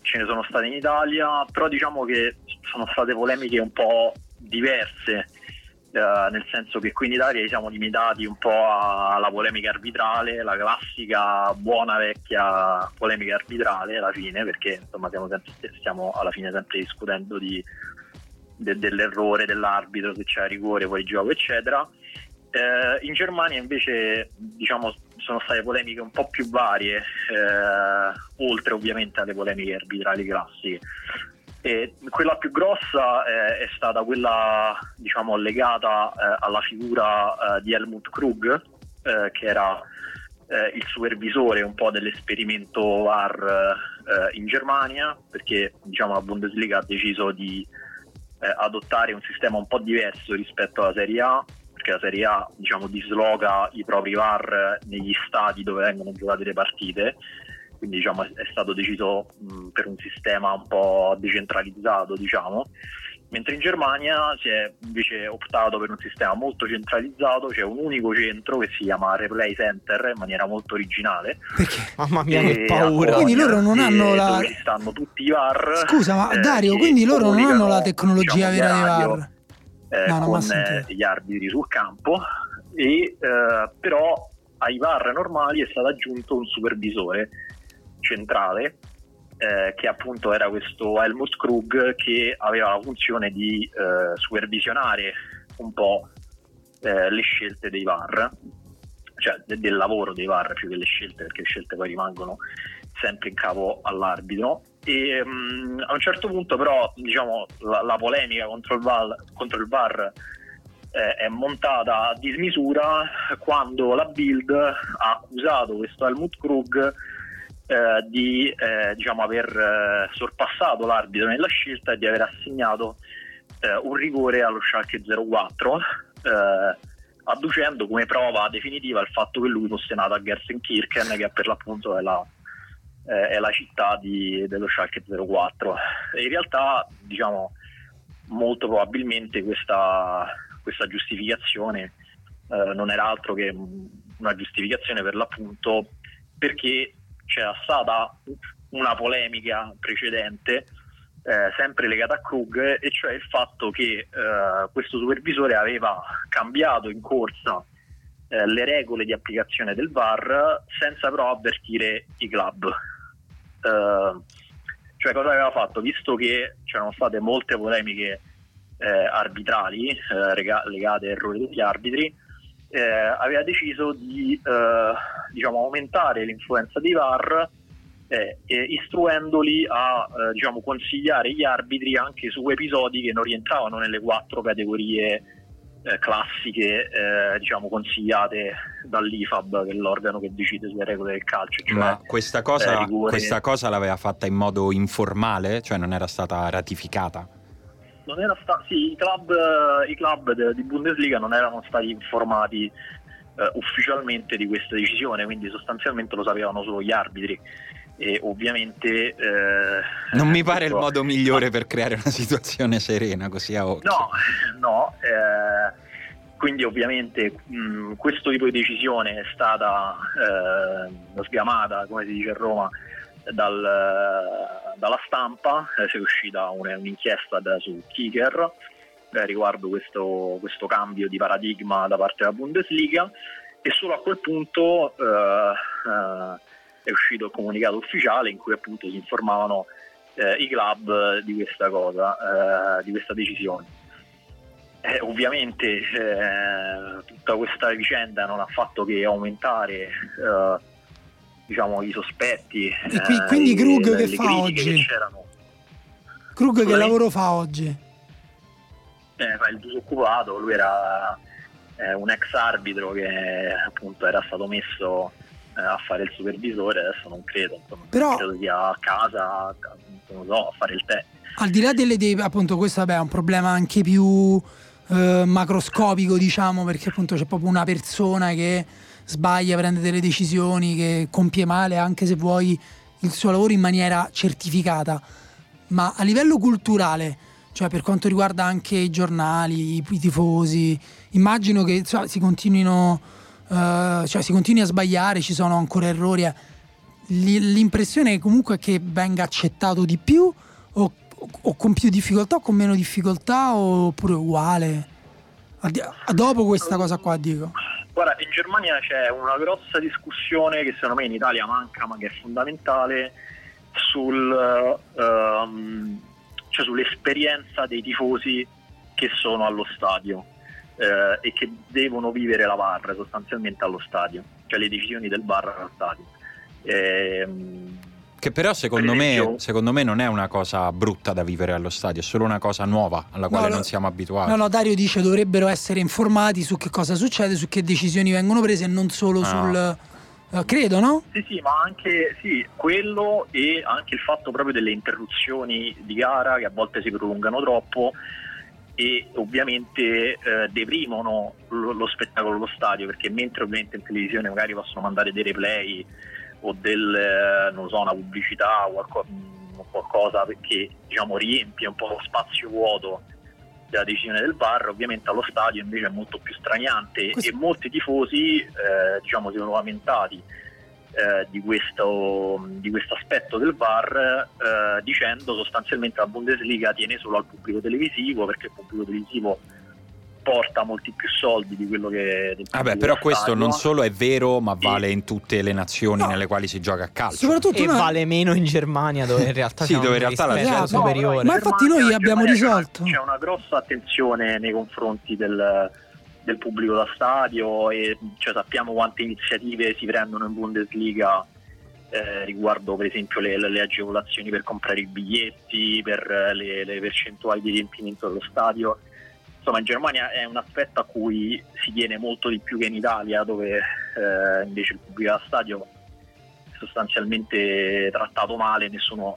ce ne sono state in Italia, però diciamo che sono state polemiche un po' diverse, nel senso che qui in Italia siamo limitati un po' alla polemica arbitrale, la classica buona vecchia polemica arbitrale alla fine, perché insomma stiamo alla fine sempre discutendo dell'errore dell'arbitro, se c'è rigore, fuori gioco, eccetera. In Germania invece, diciamo, sono state polemiche un po' più varie, oltre ovviamente alle polemiche arbitrali classiche. E quella più grossa è stata quella, diciamo, legata alla figura di Helmut Krug, che era il supervisore un po' dell'esperimento VAR in Germania, perché diciamo la Bundesliga ha deciso di adottare un sistema un po' diverso rispetto alla Serie A, perché la Serie A, diciamo, disloca i propri VAR negli stadi dove vengono giocate le partite, quindi diciamo è stato deciso per un sistema un po' decentralizzato, diciamo, mentre in Germania si è invece optato per un sistema molto centralizzato, c'è un unico centro che si chiama Replay Center in maniera molto originale. Perché? Mamma mia, che paura! Quindi loro non hanno la... Dove stanno tutti i VAR. Scusa, ma Dario, quindi loro non hanno la tecnologia, diciamo, vera dei VAR? Con gli arbitri sul campo, e però ai VAR normali è stato aggiunto un supervisore centrale, che appunto era questo Helmut Krug, che aveva la funzione di supervisionare un po' le scelte dei VAR, cioè del lavoro dei VAR più che le scelte, perché le scelte poi rimangono sempre in capo all'arbitro. E a un certo punto però, diciamo, la polemica contro il VAR è montata a dismisura quando la Bild ha accusato questo Helmut Krug di aver sorpassato l'arbitro nella scelta e di aver assegnato un rigore allo Schalke 04, adducendo come prova definitiva il fatto che lui fosse nato a Gelsenkirchen, che per l'appunto è la città dello Schalke 04. E in realtà, molto probabilmente questa giustificazione non era altro che una giustificazione, per l'appunto, perché c'era stata una polemica precedente sempre legata a Krug, e cioè il fatto che questo supervisore aveva cambiato in corsa le regole di applicazione del VAR senza però avvertire i club. Cioè, cosa aveva fatto? Visto che c'erano state molte polemiche arbitrali legate all'errore degli arbitri, aveva deciso di aumentare l'influenza dei VAR, istruendoli a consigliare gli arbitri anche su episodi che non rientravano nelle 4 categorie classiche consigliate dall'IFAB, che è l'organo che decide sulle regole del calcio. Cioè, ma questa cosa l'aveva fatta in modo informale, cioè non era stata ratificata? Sì, i club di Bundesliga non erano stati informati ufficialmente di questa decisione, quindi sostanzialmente lo sapevano solo gli arbitri, e ovviamente non mi pare il modo migliore per creare una situazione serena così a occhio. Quindi ovviamente questo tipo di decisione è stata sgamata, come si dice a Roma, dalla stampa. Si è uscita un'inchiesta su Kicker riguardo questo cambio di paradigma da parte della Bundesliga, e solo a quel punto è uscito il comunicato ufficiale in cui appunto si informavano i club di questa cosa, di questa decisione. Ovviamente tutta questa vicenda non ha fatto che aumentare i sospetti. E quindi Krug che fa oggi? Krug che lavoro fa oggi? Fa il disoccupato. Lui era un ex arbitro che appunto era stato messo a fare il supervisore, adesso non credo, però credo sia a casa, non so, a fare il tè. Al di là delle idee, appunto, questo è un problema anche più macroscopico, perché appunto c'è proprio una persona che sbaglia, prende delle decisioni, che compie male anche se vuoi il suo lavoro in maniera certificata. Ma a livello culturale, cioè per quanto riguarda anche i giornali, i tifosi, immagino che si continui a sbagliare, ci sono ancora errori. L'impressione comunque è che venga accettato di più, o con più difficoltà o con meno difficoltà, oppure uguale dopo questa cosa qua, dico. Guarda, in Germania c'è una grossa discussione che secondo me in Italia manca, ma che è fondamentale, sull'esperienza dei tifosi che sono allo stadio e che devono vivere la VAR sostanzialmente allo stadio, cioè le decisioni del VAR allo stadio, che però secondo me non è una cosa brutta da vivere allo stadio, è solo una cosa nuova alla quale non siamo abituati. Dario dice dovrebbero essere informati su che cosa succede, su che decisioni vengono prese, e non solo sul... credo, no? Sì, ma anche quello, e anche il fatto proprio delle interruzioni di gara che a volte si prolungano troppo e ovviamente deprimono lo spettacolo dello stadio, perché mentre ovviamente in televisione magari possono mandare dei replay o una pubblicità o qualcosa che riempie un po' lo spazio vuoto della decisione del VAR, ovviamente allo stadio invece è molto più straniante. E molti tifosi si sono lamentati di questo aspetto del VAR, dicendo sostanzialmente la Bundesliga tiene solo al pubblico televisivo, perché il pubblico televisivo porta molti più soldi di quello che... Però questo non solo è vero, ma vale in tutte le nazioni nelle quali si gioca a calcio. Soprattutto vale meno in Germania, dove in realtà la gente superiore. Ma infatti noi abbiamo risolto. C'è una grossa attenzione nei confronti del pubblico da stadio, e sappiamo quante iniziative si prendono in Bundesliga riguardo per esempio le agevolazioni per comprare i biglietti, per le percentuali di riempimento dello stadio. Insomma, in Germania è un aspetto a cui si tiene molto di più che in Italia, dove invece il pubblico allo stadio sostanzialmente trattato male, nessuno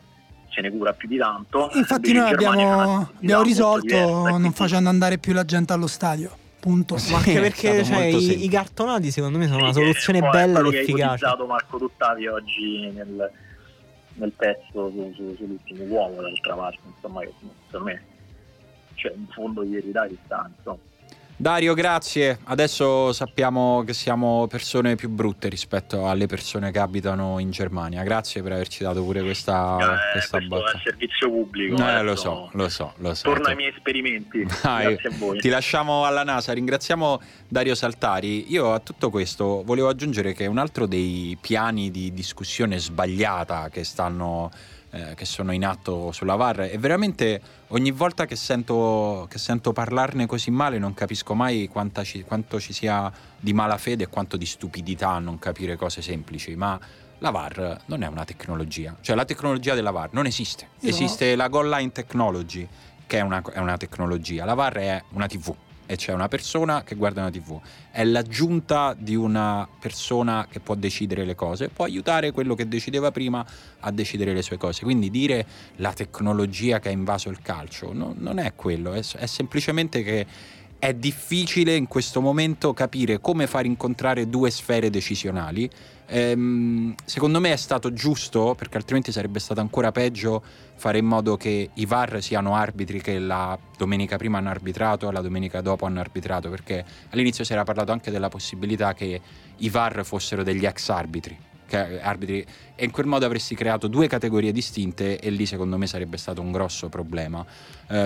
se ne cura più di tanto. Infatti noi abbiamo risolto non facendo andare più la gente allo stadio. Punto. Sì, ma anche perché cioè, i cartonati secondo me sono una soluzione bella ed efficace. Ho utilizzato Marco Dottavi oggi nel pezzo sull'ultimo uomo, d'altra parte, insomma, che secondo me cioè in fondo ieri Dario sta, insomma. Dario, grazie. Adesso sappiamo che siamo persone più brutte rispetto alle persone che abitano in Germania. Grazie per averci dato pure questa botta. Servizio pubblico. Lo so. Torno ai miei esperimenti. Dai, grazie a voi. Ti lasciamo alla NASA. Ringraziamo Dario Saltari. Io a tutto questo volevo aggiungere che un altro dei piani di discussione sbagliata che sono in atto sulla VAR, e veramente ogni volta che sento parlarne così male non capisco mai quanto ci sia di malafede e quanto di stupidità a non capire cose semplici. Ma la VAR non è una tecnologia, cioè la tecnologia della VAR non esiste. Esiste la goal line technology, che è una tecnologia. La VAR è una TV e c'è una persona che guarda una TV, è l'aggiunta di una persona che può decidere le cose, può aiutare quello che decideva prima a decidere le sue cose. Quindi dire la tecnologia che ha invaso il calcio non è quello, è semplicemente che è difficile in questo momento capire come far incontrare due sfere decisionali. Secondo me è stato giusto, perché altrimenti sarebbe stato ancora peggio fare in modo che i VAR siano arbitri che la domenica prima hanno arbitrato e la domenica dopo hanno arbitrato, perché all'inizio si era parlato anche della possibilità che i VAR fossero degli ex arbitri, e in quel modo avresti creato due categorie distinte, e lì secondo me sarebbe stato un grosso problema.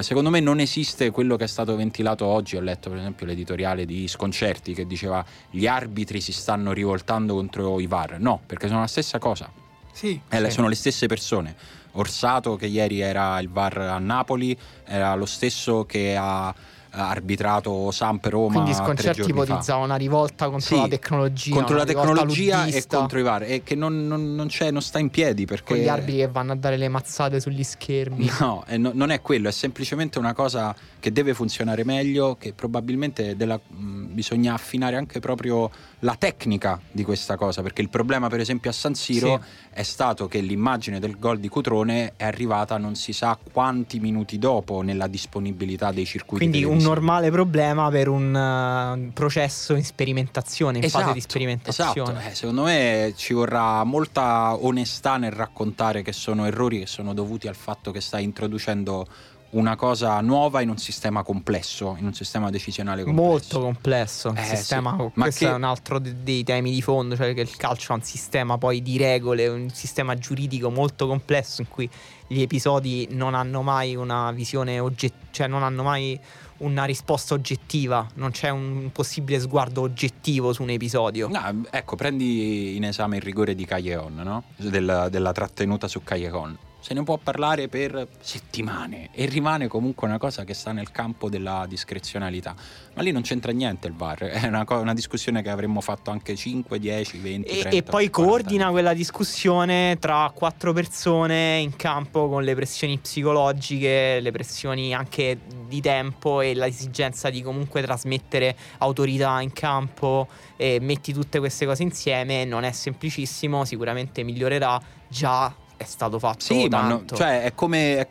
Secondo me non esiste quello che è stato ventilato oggi. Ho letto per esempio l'editoriale di Sconcerti che diceva gli arbitri si stanno rivoltando contro i VAR. No, perché sono la stessa cosa. Sì, sono le stesse persone. Orsato, che ieri era il VAR a Napoli, era lo stesso che ha arbitrato Samp Roma. Quindi Sconcerti ipotizzava una rivolta contro la tecnologia, contro la tecnologia e contro i VAR, e che non sta in piedi, perché con gli arbitri che vanno a dare le mazzate sugli schermi. No, non è quello, è semplicemente una cosa che deve funzionare meglio, che probabilmente bisogna affinare anche proprio la tecnica di questa cosa, perché il problema per esempio a San Siro è stato che l'immagine del gol di Cutrone è arrivata non si sa quanti minuti dopo nella disponibilità dei circuiti. Quindi un normale problema per un processo in sperimentazione, fase di sperimentazione. Esatto. Secondo me ci vorrà molta onestà nel raccontare che sono errori che sono dovuti al fatto che stai introducendo una cosa nuova in un sistema complesso, in un sistema decisionale complesso. Molto complesso, sistema, sì. Questo è un altro dei temi di fondo, cioè che il calcio ha un sistema poi di regole, un sistema giuridico molto complesso in cui gli episodi non hanno mai una visione oggettiva, cioè non hanno mai una risposta oggettiva, non c'è un possibile sguardo oggettivo su un episodio. No, ecco, prendi in esame il rigore di Callejon, no? Della trattenuta su Callejon. Se ne può parlare per settimane e rimane comunque una cosa che sta nel campo della discrezionalità. Ma lì non c'entra niente il VAR, è una discussione che avremmo fatto anche 5, 10, 20, 30, e poi 40. Coordina quella discussione tra quattro persone in campo, con le pressioni psicologiche, le pressioni anche di tempo e l'esigenza di comunque trasmettere autorità in campo, e metti tutte queste cose insieme. Non è semplicissimo, sicuramente migliorerà, già è stato fatto tanto. Ma cioè è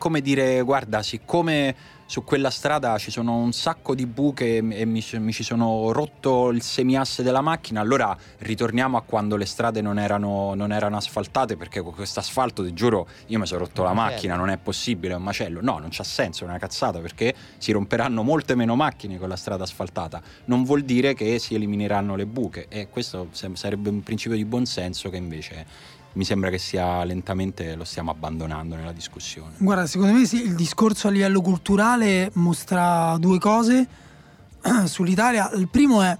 come dire: guarda, siccome su quella strada ci sono un sacco di buche e mi ci sono rotto il semiasse della macchina, allora ritorniamo a quando le strade non erano asfaltate, perché con questo asfalto, ti giuro, io mi sono rotto la macchina, non è possibile, è un macello. No, non c'ha senso, è una cazzata, perché si romperanno molte meno macchine con la strada asfaltata. Non vuol dire che si elimineranno le buche, e questo sarebbe un principio di buonsenso che invece mi sembra che sia lentamente lo stiamo abbandonando nella discussione. Guarda, secondo me sì, il discorso a livello culturale mostra due cose sull'Italia. Il primo è: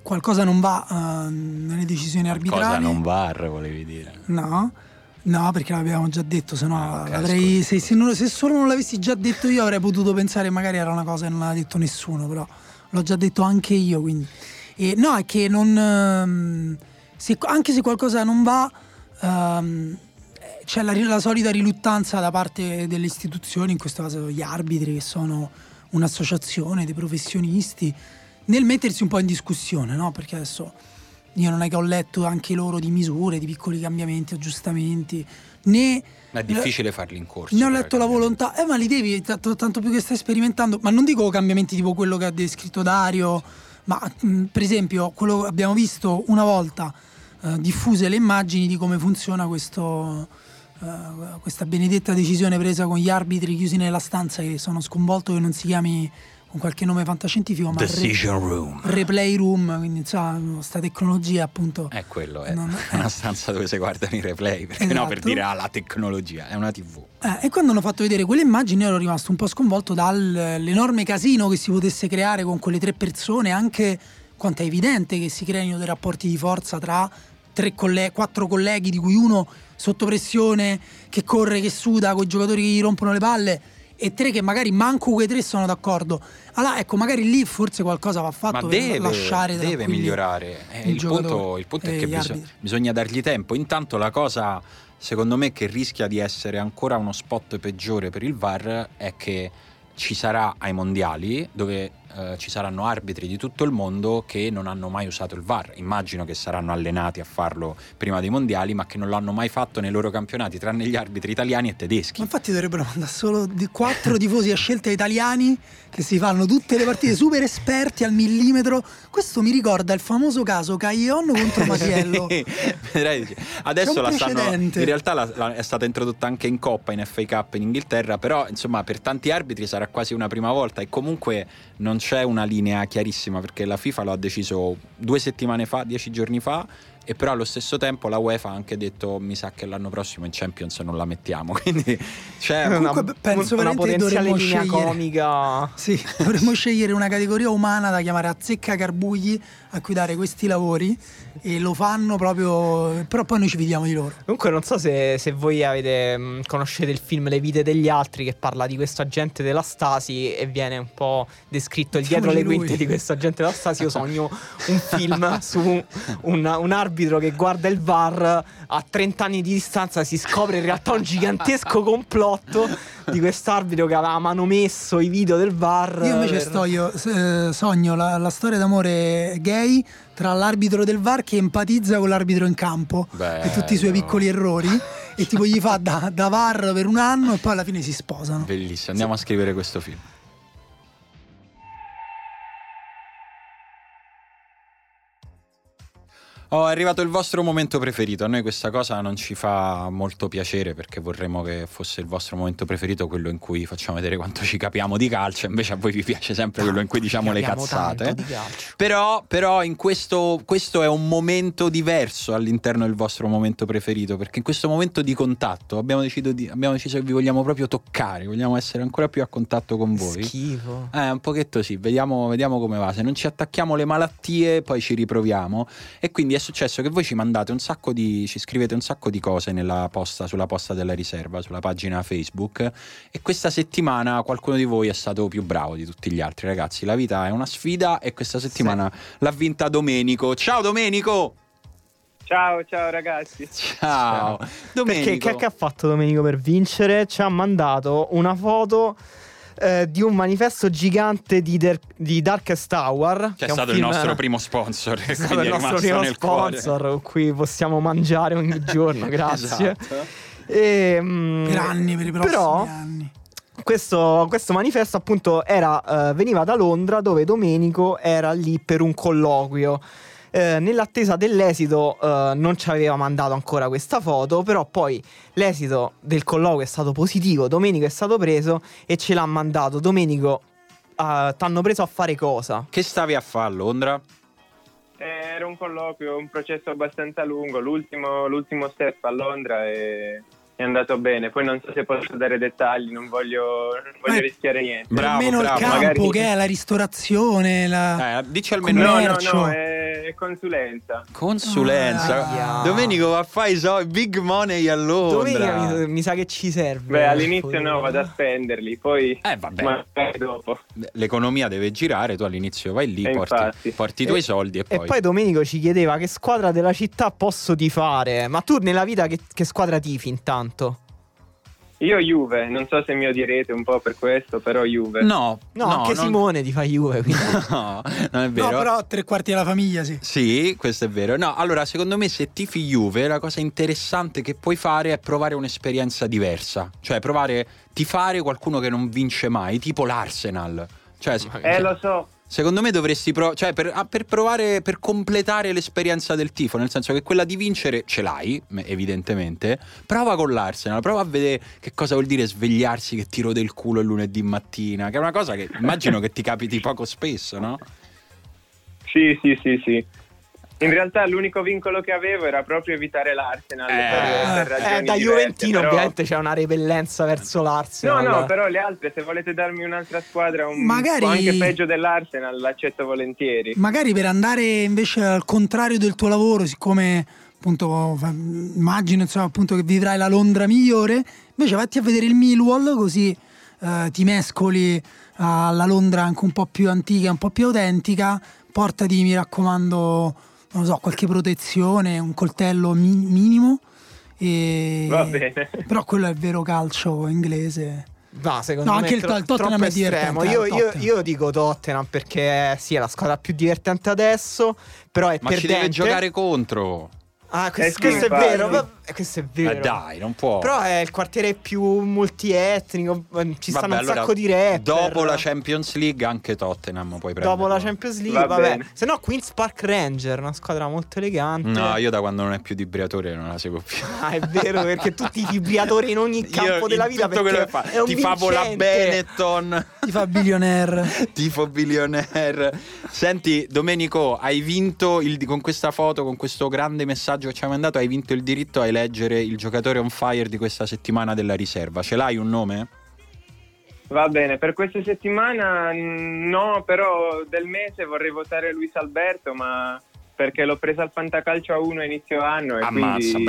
qualcosa non va nelle decisioni arbitrali. Cosa non va, volevi dire? No, perché l'abbiamo già detto, sennò avrei, se solo non l'avessi già detto io avrei potuto pensare magari era una cosa e non l'ha detto nessuno, però l'ho già detto anche io, quindi. E no, è che non anche se qualcosa non va, c'è la solita riluttanza da parte delle istituzioni, in questo caso gli arbitri, che sono un'associazione dei professionisti, nel mettersi un po' in discussione, no? Perché adesso io non è che ho letto anche loro di misure, di piccoli cambiamenti, aggiustamenti, né... Ma è difficile farli in corso. Ne ho letto la volontà, ma li devi, tanto più che stai sperimentando, ma non dico cambiamenti tipo quello che ha descritto Dario, ma per esempio quello che abbiamo visto una volta, diffuse le immagini di come funziona questa benedetta decisione presa con gli arbitri chiusi nella stanza, che sono sconvolto che non si chiami con qualche nome fantascientifico, ma Decision Room, Replay Room, quindi insomma, sta tecnologia appunto è quello, una stanza dove si guardano i replay, perché esatto. No, per dire la tecnologia, è una TV. E quando hanno fatto vedere quelle immagini ero rimasto un po' sconvolto dall'enorme casino che si potesse creare con quelle tre persone, anche quanto è evidente che si creino dei rapporti di forza tra quattro colleghi, di cui uno sotto pressione, che corre, che suda, con i giocatori che gli rompono le palle, e tre che magari manco quei tre sono d'accordo. Allora ecco, magari lì forse qualcosa va fatto. Ma deve migliorare il punto è che bisogna dargli tempo. Intanto la cosa secondo me che rischia di essere ancora uno spot peggiore per il VAR è che ci sarà ai mondiali, dove ci saranno arbitri di tutto il mondo che non hanno mai usato il VAR. Immagino che saranno allenati a farlo prima dei mondiali, ma che non l'hanno mai fatto nei loro campionati, tranne gli arbitri italiani e tedeschi. Ma infatti dovrebbero mandare solo 4 tifosi a scelta italiani che si fanno tutte le partite super esperti al millimetro. Questo mi ricorda il famoso caso Caglion contro Masiello. Adesso la stanno, in realtà è stata introdotta anche in Coppa, in FA Cup in Inghilterra, però insomma per tanti arbitri sarà quasi una prima volta, e comunque non c'è una linea chiarissima, perché la FIFA lo ha deciso 10 giorni fa, e però allo stesso tempo la UEFA ha anche detto mi sa che l'anno prossimo in Champions non la mettiamo, quindi c'è una potenziale linea comica. Sì, dovremmo scegliere una categoria umana da chiamare Azzecca Carbugli a cui dare questi lavori, e lo fanno proprio, però poi noi ci fidiamo di loro. Comunque non so se voi conoscete il film Le vite degli altri, che parla di questo agente della Stasi, e viene un po' descritto il dietro le quinte di questo agente della Stasi. Io sogno un film su un arbitro che guarda il VAR, a 30 anni di distanza si scopre in realtà un gigantesco complotto di quest'arbitro che aveva manomesso i video del VAR. Io invece sogno la storia d'amore gay tra l'arbitro del VAR che empatizza con l'arbitro in campo e tutti i suoi piccoli errori, e tipo gli fa da VAR per un anno, e poi alla fine si sposano. Bellissimo, andiamo a scrivere questo film. È arrivato il vostro momento preferito. A noi questa cosa non ci fa molto piacere, perché vorremmo che fosse il vostro momento preferito quello in cui facciamo vedere quanto ci capiamo di calcio, invece a voi vi piace sempre quello in cui diciamo le cazzate. Però in questo è un momento diverso all'interno del vostro momento preferito, perché in questo momento di contatto abbiamo deciso che vi vogliamo proprio toccare, vogliamo essere ancora più a contatto con voi. Schifo. Un pochetto sì, vediamo come va. Se non ci attacchiamo le malattie poi ci riproviamo, e quindi è successo che voi ci mandate ci scrivete un sacco di cose sulla posta della riserva, sulla pagina Facebook, e questa settimana qualcuno di voi è stato più bravo di tutti gli altri. Ragazzi, la vita è una sfida, e questa settimana l'ha vinta Domenico. Ciao Domenico! Ciao ragazzi! Ciao! Domenico. Perché che ha fatto Domenico per vincere? Ci ha mandato una foto di un manifesto gigante di Darkest Hour, che è stato il nostro primo sponsor, è stato il nostro primo sponsor con cui possiamo mangiare ogni giorno, grazie. Esatto. Per i prossimi anni. Questo manifesto appunto veniva da Londra, dove Domenico era lì per un colloquio. Nell'attesa dell'esito non ci aveva mandato ancora questa foto, però poi l'esito del colloquio è stato positivo, Domenico è stato preso e ce l'ha mandato. Domenico, t'hanno preso a fare cosa? Che stavi a fare a Londra? Era un colloquio, un processo abbastanza lungo, l'ultimo step a Londra, e è andato bene. Poi non so se posso dare dettagli, non voglio rischiare niente. Bravo, almeno bravo. Il campo magari... che è la ristorazione, dici almeno. No, è consulenza. Domenico va a fare i soldi, big money a Londra. Domenico mi sa che ci serve. All'inizio no, vado a spenderli, poi vabbè. Magari dopo l'economia deve girare, tu all'inizio vai lì, porti i tuoi soldi, e poi Domenico ci chiedeva che squadra della città posso tifare. Ma tu nella vita che squadra tifi intanto? Io Juve, non so se mi odierete un po' per questo, però Juve. No, anche non... Simone ti fa Juve, quindi. No, non è vero. No, però tre quarti della famiglia, sì. Sì, questo è vero. No, allora, secondo me se tifi Juve, la cosa interessante che puoi fare è provare un'esperienza diversa. Cioè provare, tifare qualcuno che non vince mai, tipo l'Arsenal. Cioè, lo so. Secondo me dovresti provare per completare l'esperienza del tifo, nel senso che quella di vincere ce l'hai, evidentemente. Prova con l'Arsenal, prova a vedere che cosa vuol dire svegliarsi che tiro del culo il lunedì mattina, che è una cosa che immagino che ti capiti poco spesso, no? Sì. In realtà l'unico vincolo che avevo era proprio evitare l'Arsenal per ragioni da Juventino, però... ovviamente c'è una repellenza verso l'Arsenal. No, però le altre, se volete darmi un'altra squadra un po' anche peggio dell'Arsenal, l'accetto volentieri. Magari per andare invece al contrario del tuo lavoro, siccome appunto immagino appunto che vivrai la Londra migliore, invece vatti a vedere il Millwall, così ti mescoli alla Londra anche un po' più antica, un po' più autentica. Portati, mi raccomando, non lo so, qualche protezione, un coltello minimo. E... va bene. Però quello è il vero calcio inglese. No, secondo me anche il Tottenham è divertente. Io dico Tottenham perché sì, è la squadra più divertente adesso, però è perdente. Ma ci deve giocare contro. Ah, questo è vero. Questo è vero. Dai, non può. Però è il quartiere più multietnico. Ci stanno un sacco di rapper. Dopo la Champions League anche Tottenham puoi prendere. Dopo la Champions League, vabbè. Se no Queen's Park Ranger, una squadra molto elegante. No, io da quando non è più Briatore non la seguo più. Ah, è vero, perché tutti i Briatore in ogni campo della vita, perché è un ti fa vola Benetton. Ti fa billionaire. Tifo billionaire. Senti, Domenico, hai vinto con questa foto, con questo grande messaggio che ci hai mandato, hai vinto il diritto a leggere il giocatore on fire di questa settimana della riserva. Ce l'hai un nome? Va bene, per questa settimana no, però del mese vorrei votare Luis Alberto, ma perché l'ho presa al Fantacalcio A1 inizio anno e ammazza, quindi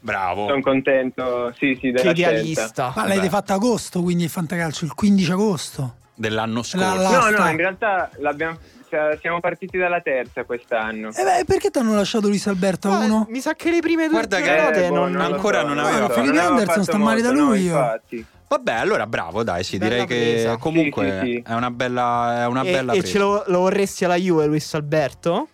bravo. Sono contento, sì, della scelta. Ma l'avete fatta agosto, quindi il Fantacalcio il 15 agosto dell'anno scorso. No, in realtà l'abbiamo siamo partiti dalla terza quest'anno. Perché ti hanno lasciato Luis Alberto a uno? Mi sa che le prime due giornate non aveva Felipe Anderson sta male da lui. Vabbè, allora bravo, dai, sì, bella direi presa. Che comunque sì. È una bella presa. E ce lo vorresti alla Juve Luis Alberto?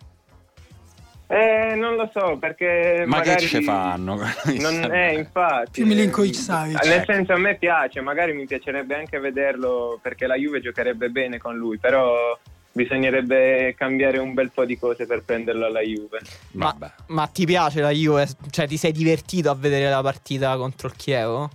Non lo so, perché ma magari che ce fanno? Non è infatti più Milinkovic Savic. Nel senso, a me piace, magari mi piacerebbe anche vederlo perché la Juve giocherebbe bene con lui, però bisognerebbe cambiare un bel po' di cose per prenderlo alla Juve. Ma ti piace la Juve? Cioè, ti sei divertito a vedere la partita contro il Chievo?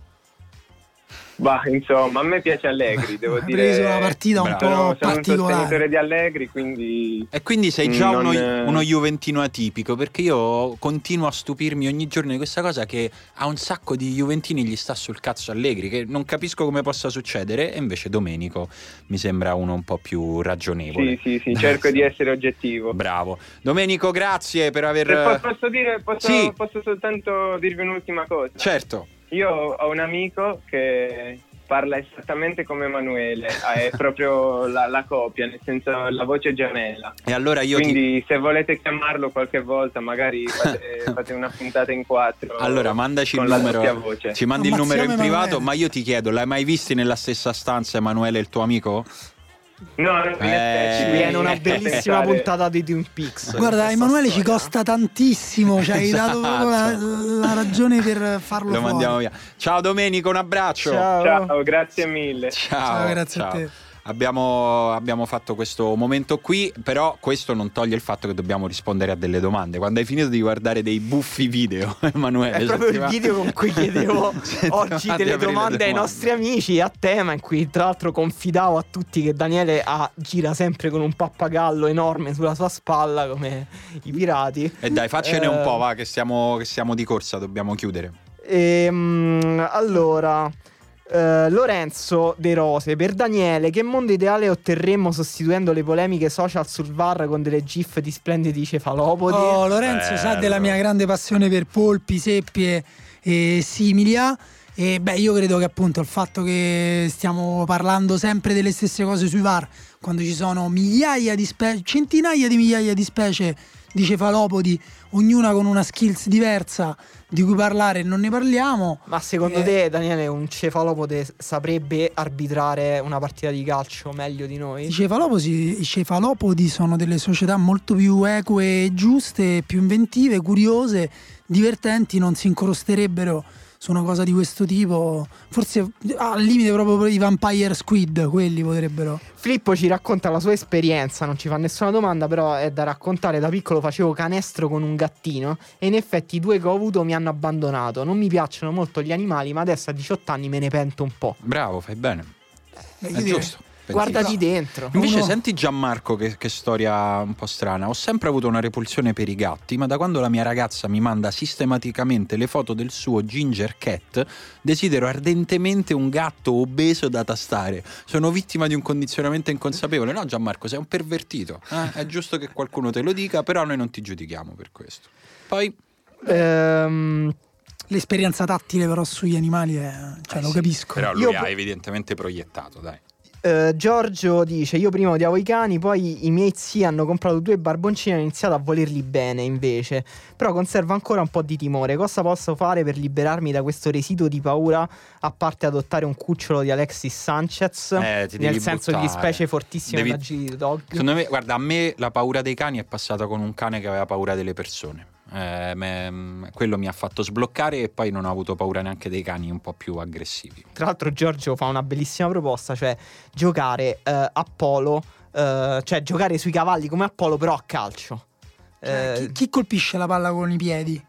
Bah, insomma, a me piace Allegri, devo dire. Ha preso una partita un po' particolare. Sono un sostenitore di Allegri, quindi... E quindi sei già uno juventino atipico, perché io continuo a stupirmi ogni giorno di questa cosa che a un sacco di juventini gli sta sul cazzo Allegri, che non capisco come possa succedere, e invece Domenico mi sembra uno un po' più ragionevole. Sì, cerco di essere oggettivo. Bravo. Domenico, grazie per aver... Posso soltanto dirvi un'ultima cosa? Certo. Io ho un amico che parla esattamente come Emanuele, è proprio la copia, nel senso la voce gemella. E allora quindi se volete chiamarlo qualche volta, magari fate una puntata in 4. Allora mandaci il numero, ci mandi il numero in privato, ma io ti chiedo, l'hai mai visti nella stessa stanza Emanuele, il tuo amico? No, ci viene una bellissima puntata di Twin Peaks. Guarda, Emanuele ci costa tantissimo. Ci hai dato proprio la ragione per farlo. Lo mandiamo via. Ciao Domenico, un abbraccio. Ciao, grazie mille. Ciao, grazie a te. Abbiamo fatto questo momento qui, però questo non toglie il fatto che dobbiamo rispondere a delle domande. Quando hai finito di guardare dei buffi video, Emanuele, è proprio il video con cui chiedevo oggi delle domande ai nostri amici a tema, in cui tra l'altro confidavo a tutti che Daniele gira sempre con un pappagallo enorme sulla sua spalla come i pirati. E dai, faccene un po', va, che siamo di corsa, dobbiamo chiudere. Allora, Lorenzo De Rose: per Daniele, che mondo ideale otterremmo sostituendo le polemiche social sul VAR con delle gif di splendidi cefalopodi? Oh, Lorenzo sa della mia grande passione per polpi, seppie e similia. E beh, io credo che appunto il fatto che stiamo parlando sempre delle stesse cose sui VAR, quando ci sono centinaia di migliaia di specie dice Falopodi, ognuna con una skills diversa di cui parlare non ne parliamo. Ma secondo te, Daniele, un cefalopode saprebbe arbitrare una partita di calcio meglio di noi? I cefalopodi sono delle società molto più eque e giuste, più inventive, curiose, divertenti, non si incrosterebbero su una cosa di questo tipo, forse al limite proprio i Vampire Squid, quelli potrebbero. Filippo ci racconta la sua esperienza, non ci fa nessuna domanda, però è da raccontare. Da piccolo facevo canestro con un gattino e in effetti i due che ho avuto mi hanno abbandonato. Non mi piacciono molto gli animali, ma adesso a 18 anni me ne pento un po'. Bravo, fai bene. È giusto. Guardati dentro. Invece senti Gianmarco che storia un po' strana. Ho sempre avuto una repulsione per i gatti, ma da quando la mia ragazza mi manda sistematicamente le foto del suo Ginger Cat, desidero ardentemente un gatto obeso da tastare. Sono vittima di un condizionamento inconsapevole. No, Gianmarco, sei un pervertito. È giusto che qualcuno te lo dica, però noi non ti giudichiamo per questo. Poi l'esperienza tattile però sugli animali è... cioè lo capisco. Però lui ha evidentemente proiettato, dai. Giorgio dice: io prima odiavo i cani, poi i miei zii hanno comprato due barboncini e ho iniziato a volerli bene invece, però conservo ancora un po' di timore. Cosa posso fare per liberarmi da questo residuo di paura, a parte adottare un cucciolo di Alexis Sanchez, nel senso buttare di specie fortissime da G-Dog? Secondo me, guarda, a me la paura dei cani è passata con un cane che aveva paura delle persone. Quello mi ha fatto sbloccare e poi non ho avuto paura neanche dei cani un po' più aggressivi. Tra l'altro Giorgio fa una bellissima proposta, cioè giocare a polo, cioè giocare sui cavalli come a polo però a calcio. Chi colpisce la palla con i piedi?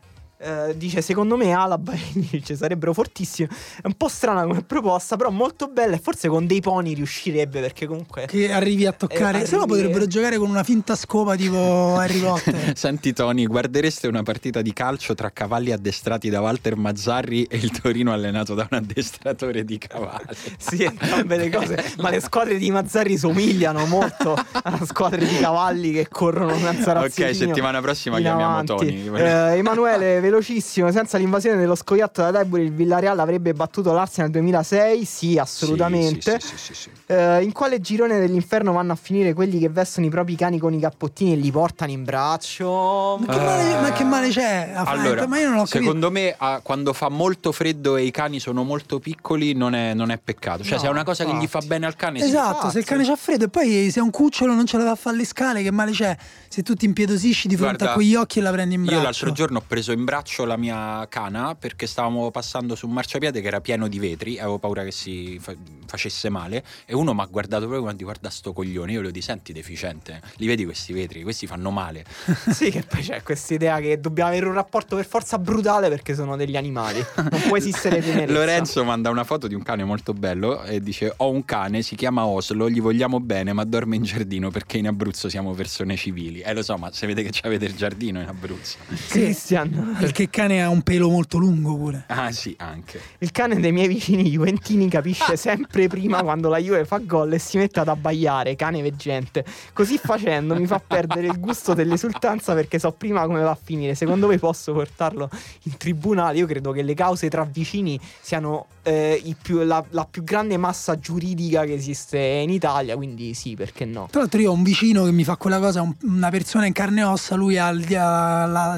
Dice secondo me Alaba dice, sarebbero fortissimi. È un po' strana come proposta, però molto bella, e forse con dei pony riuscirebbe, perché comunque che arrivi a toccare, se no potrebbero giocare con una finta scopa tipo Harry Potter. Senti Tony, guardereste una partita di calcio tra cavalli addestrati da Walter Mazzarri e il Torino allenato da un addestratore di cavalli? Sì, entrambe le cose, ma le squadre di Mazzarri somigliano molto a squadre di cavalli che corrono una zarazzina. Ok, settimana prossima chiamiamo Tony. Emanuele velocissimo, senza l'invasione dello scoiattolo da Taiburi il Villarreal avrebbe battuto l'Arsenal nel 2006, sì assolutamente. Sì. In quale girone dell'inferno vanno a finire quelli che vestono i propri cani con i cappottini e li portano in braccio? Ma che male c'è? Allora, ma io non ho capito. Secondo me quando fa molto freddo e i cani sono molto piccoli non è peccato, cioè no, se è una cosa infatti che gli fa bene al cane. Esatto, se il cane c'ha freddo, e poi se è un cucciolo non ce la va a fare le scale, che male c'è? Se tu ti impietosisci di fronte a quegli occhi e la prendi in braccio. Io l'altro giorno ho preso in braccio la mia cana perché stavamo passando su un marciapiede che era pieno di vetri, avevo paura che si facesse male, e uno mi ha guardato proprio quando guarda sto coglione. Io lo dico: senti deficiente, li vedi questi vetri, questi fanno male. Sì, che poi c'è questa idea che dobbiamo avere un rapporto per forza brutale perché sono degli animali, non può esistere tenerezza. Lorenzo manda una foto di un cane molto bello e dice: ho un cane, si chiama Oslo, gli vogliamo bene ma dorme in giardino perché in Abruzzo siamo persone civili. Lo so, ma se vede che c'avete il giardino in Abruzzo. Cristian, il cane ha un pelo molto lungo pure. Ah sì, anche il cane dei miei vicini juventini capisce sempre prima quando la Juve fa gol e si mette ad abbaiare, cane veggente. Così facendo mi fa perdere il gusto dell'esultanza perché so prima come va a finire. Secondo voi posso portarlo in tribunale? Io credo che le cause tra vicini siano la più grande massa giuridica che esiste in Italia, quindi sì, perché no. Tra l'altro io ho un vicino che mi fa quella cosa, una persona in carne e ossa, lui ha il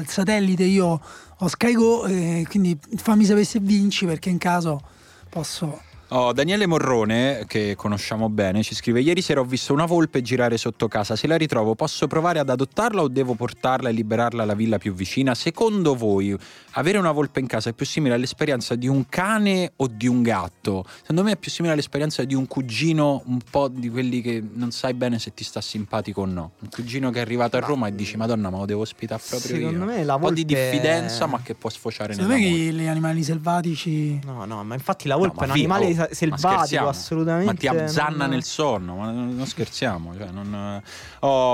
satellite, io ho Sky Go, quindi fammi sapere se vinci perché in caso posso... Daniele Morrone, che conosciamo bene, ci scrive: ieri sera ho visto una volpe girare sotto casa, se la ritrovo posso provare ad adottarla o devo portarla e liberarla alla villa più vicina? Secondo voi avere una volpe in casa è più simile all'esperienza di un cane o di un gatto? Secondo me è più simile all'esperienza di un cugino, un po' di quelli che non sai bene se ti sta simpatico o no, un cugino che è arrivato a Roma e dici: madonna, ma lo devo ospitare proprio secondo io. Me la volpe... un po' di diffidenza ma che può sfociare nell'amore. Secondo me che gli animali selvatici no, ma infatti la volpe è un animale selvatico, ma assolutamente. Ma ti azzanna nel sonno, ma non scherziamo, cioè non...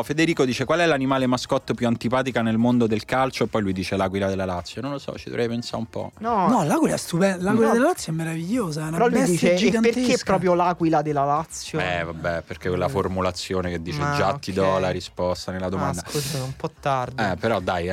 Federico dice: qual è l'animale mascotte più antipatica nel mondo del calcio? E poi lui dice l'aquila della Lazio. Non lo so, ci dovrei pensare un po'. No, l'aquila è stupenda, l'aquila della Lazio è meravigliosa, è una... Però lui dice: e perché proprio l'aquila della Lazio? Vabbè, perché quella formulazione che dice già okay, ti do la risposta nella domanda. Scusa, un po' tardi. Però dai,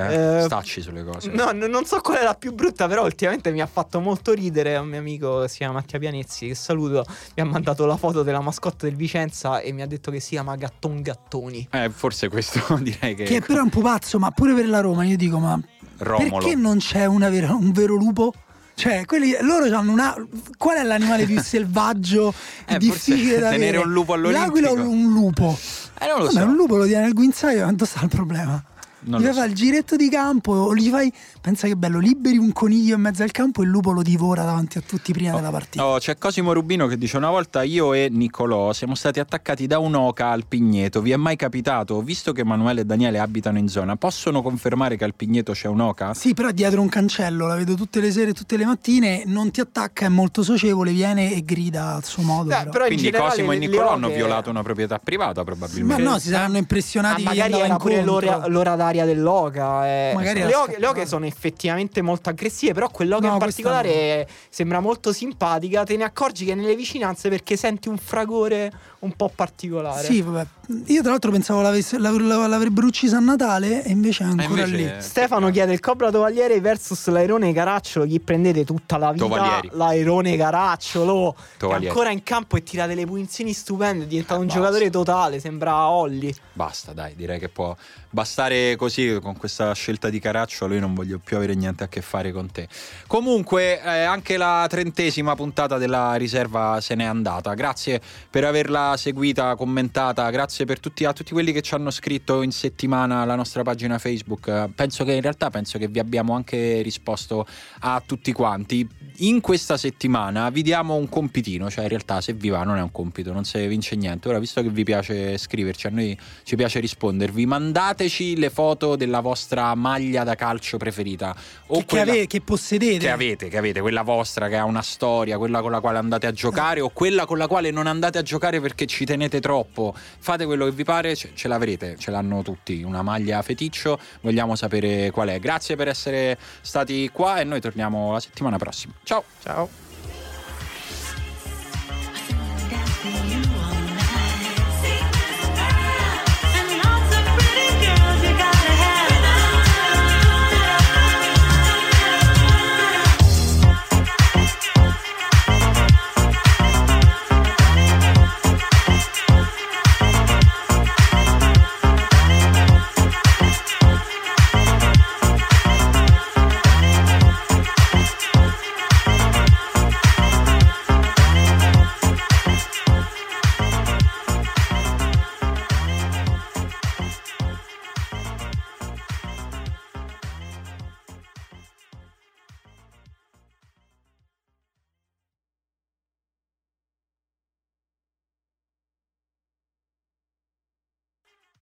stacci sulle cose. No, non so qual è la più brutta, però ultimamente mi ha fatto molto ridere un mio amico, si chiama Mattia Pianezzi, ragazzi che saluto, mi ha mandato la foto della mascotte del Vicenza e mi ha detto che si chiama Gatton Gattoni. Forse questo direi che è però è un pupazzo, ma pure per la Roma io dico, ma Romolo, perché non c'è un vero lupo? Cioè, quelli, loro hanno una. Qual è l'animale più selvaggio? Difficile da tenere, un lupo all'Olimpico? L'aquila o un lupo? Non lo so. Un lupo lo tiene nel guinzaglio, quanto sta il problema? Gli fai il giretto di campo, o gli fai, pensa che bello, liberi un coniglio in mezzo al campo e il lupo lo divora davanti a tutti prima della partita. C'è Cosimo Rubino che dice: una volta io e Nicolò siamo stati attaccati da un'oca al Pigneto. Vi è mai capitato? Visto che Emanuele e Daniele abitano in zona, possono confermare che al Pigneto c'è un'oca? Sì, però dietro un cancello, la vedo tutte le sere, tutte le mattine, non ti attacca, è molto socievole, viene e grida al suo modo. Però quindi generale, Cosimo e Nicolò hanno violato una proprietà privata probabilmente. Ma no, si saranno impressionati. Magari era pure l'ora da dell'oca, le oche sono effettivamente molto aggressive, però quell'oca in particolare sembra molto simpatica, te ne accorgi che nelle vicinanze perché senti un fragore un po' particolare. Sì, vabbè. Io tra l'altro pensavo l'avrebbero uccisa a Natale e invece è ancora lì. Stefano chiede il Cobra Tovaliere versus l'airone Caracciolo, chi prendete tutta la vita? Tovalieri. L'airone Caracciolo è ancora in campo e tira delle punizioni stupende, diventa un giocatore totale, sembra Olli. Basta, dai, direi che può bastare così. Con questa scelta di Caracciolo io non voglio più avere niente a che fare con te. Comunque anche la 30ª puntata della riserva se n'è andata. Grazie per averla seguita, commentata, grazie per a tutti quelli che ci hanno scritto in settimana alla nostra pagina Facebook. Penso che vi abbiamo anche risposto a tutti quanti. In questa settimana vi diamo un compitino, cioè in realtà se vi va non è un compito, non si vince niente. Ora, visto che vi piace scriverci, a noi ci piace rispondervi, mandateci le foto della vostra maglia da calcio preferita o che possedete, che avete quella vostra che ha una storia, quella con la quale andate a giocare o quella con la quale non andate a giocare perché ci tenete troppo. Fate quello che vi pare, ce l'avrete, ce l'hanno tutti, una maglia feticcio, vogliamo sapere qual è. Grazie per essere stati qua e noi torniamo la settimana prossima. Ciao.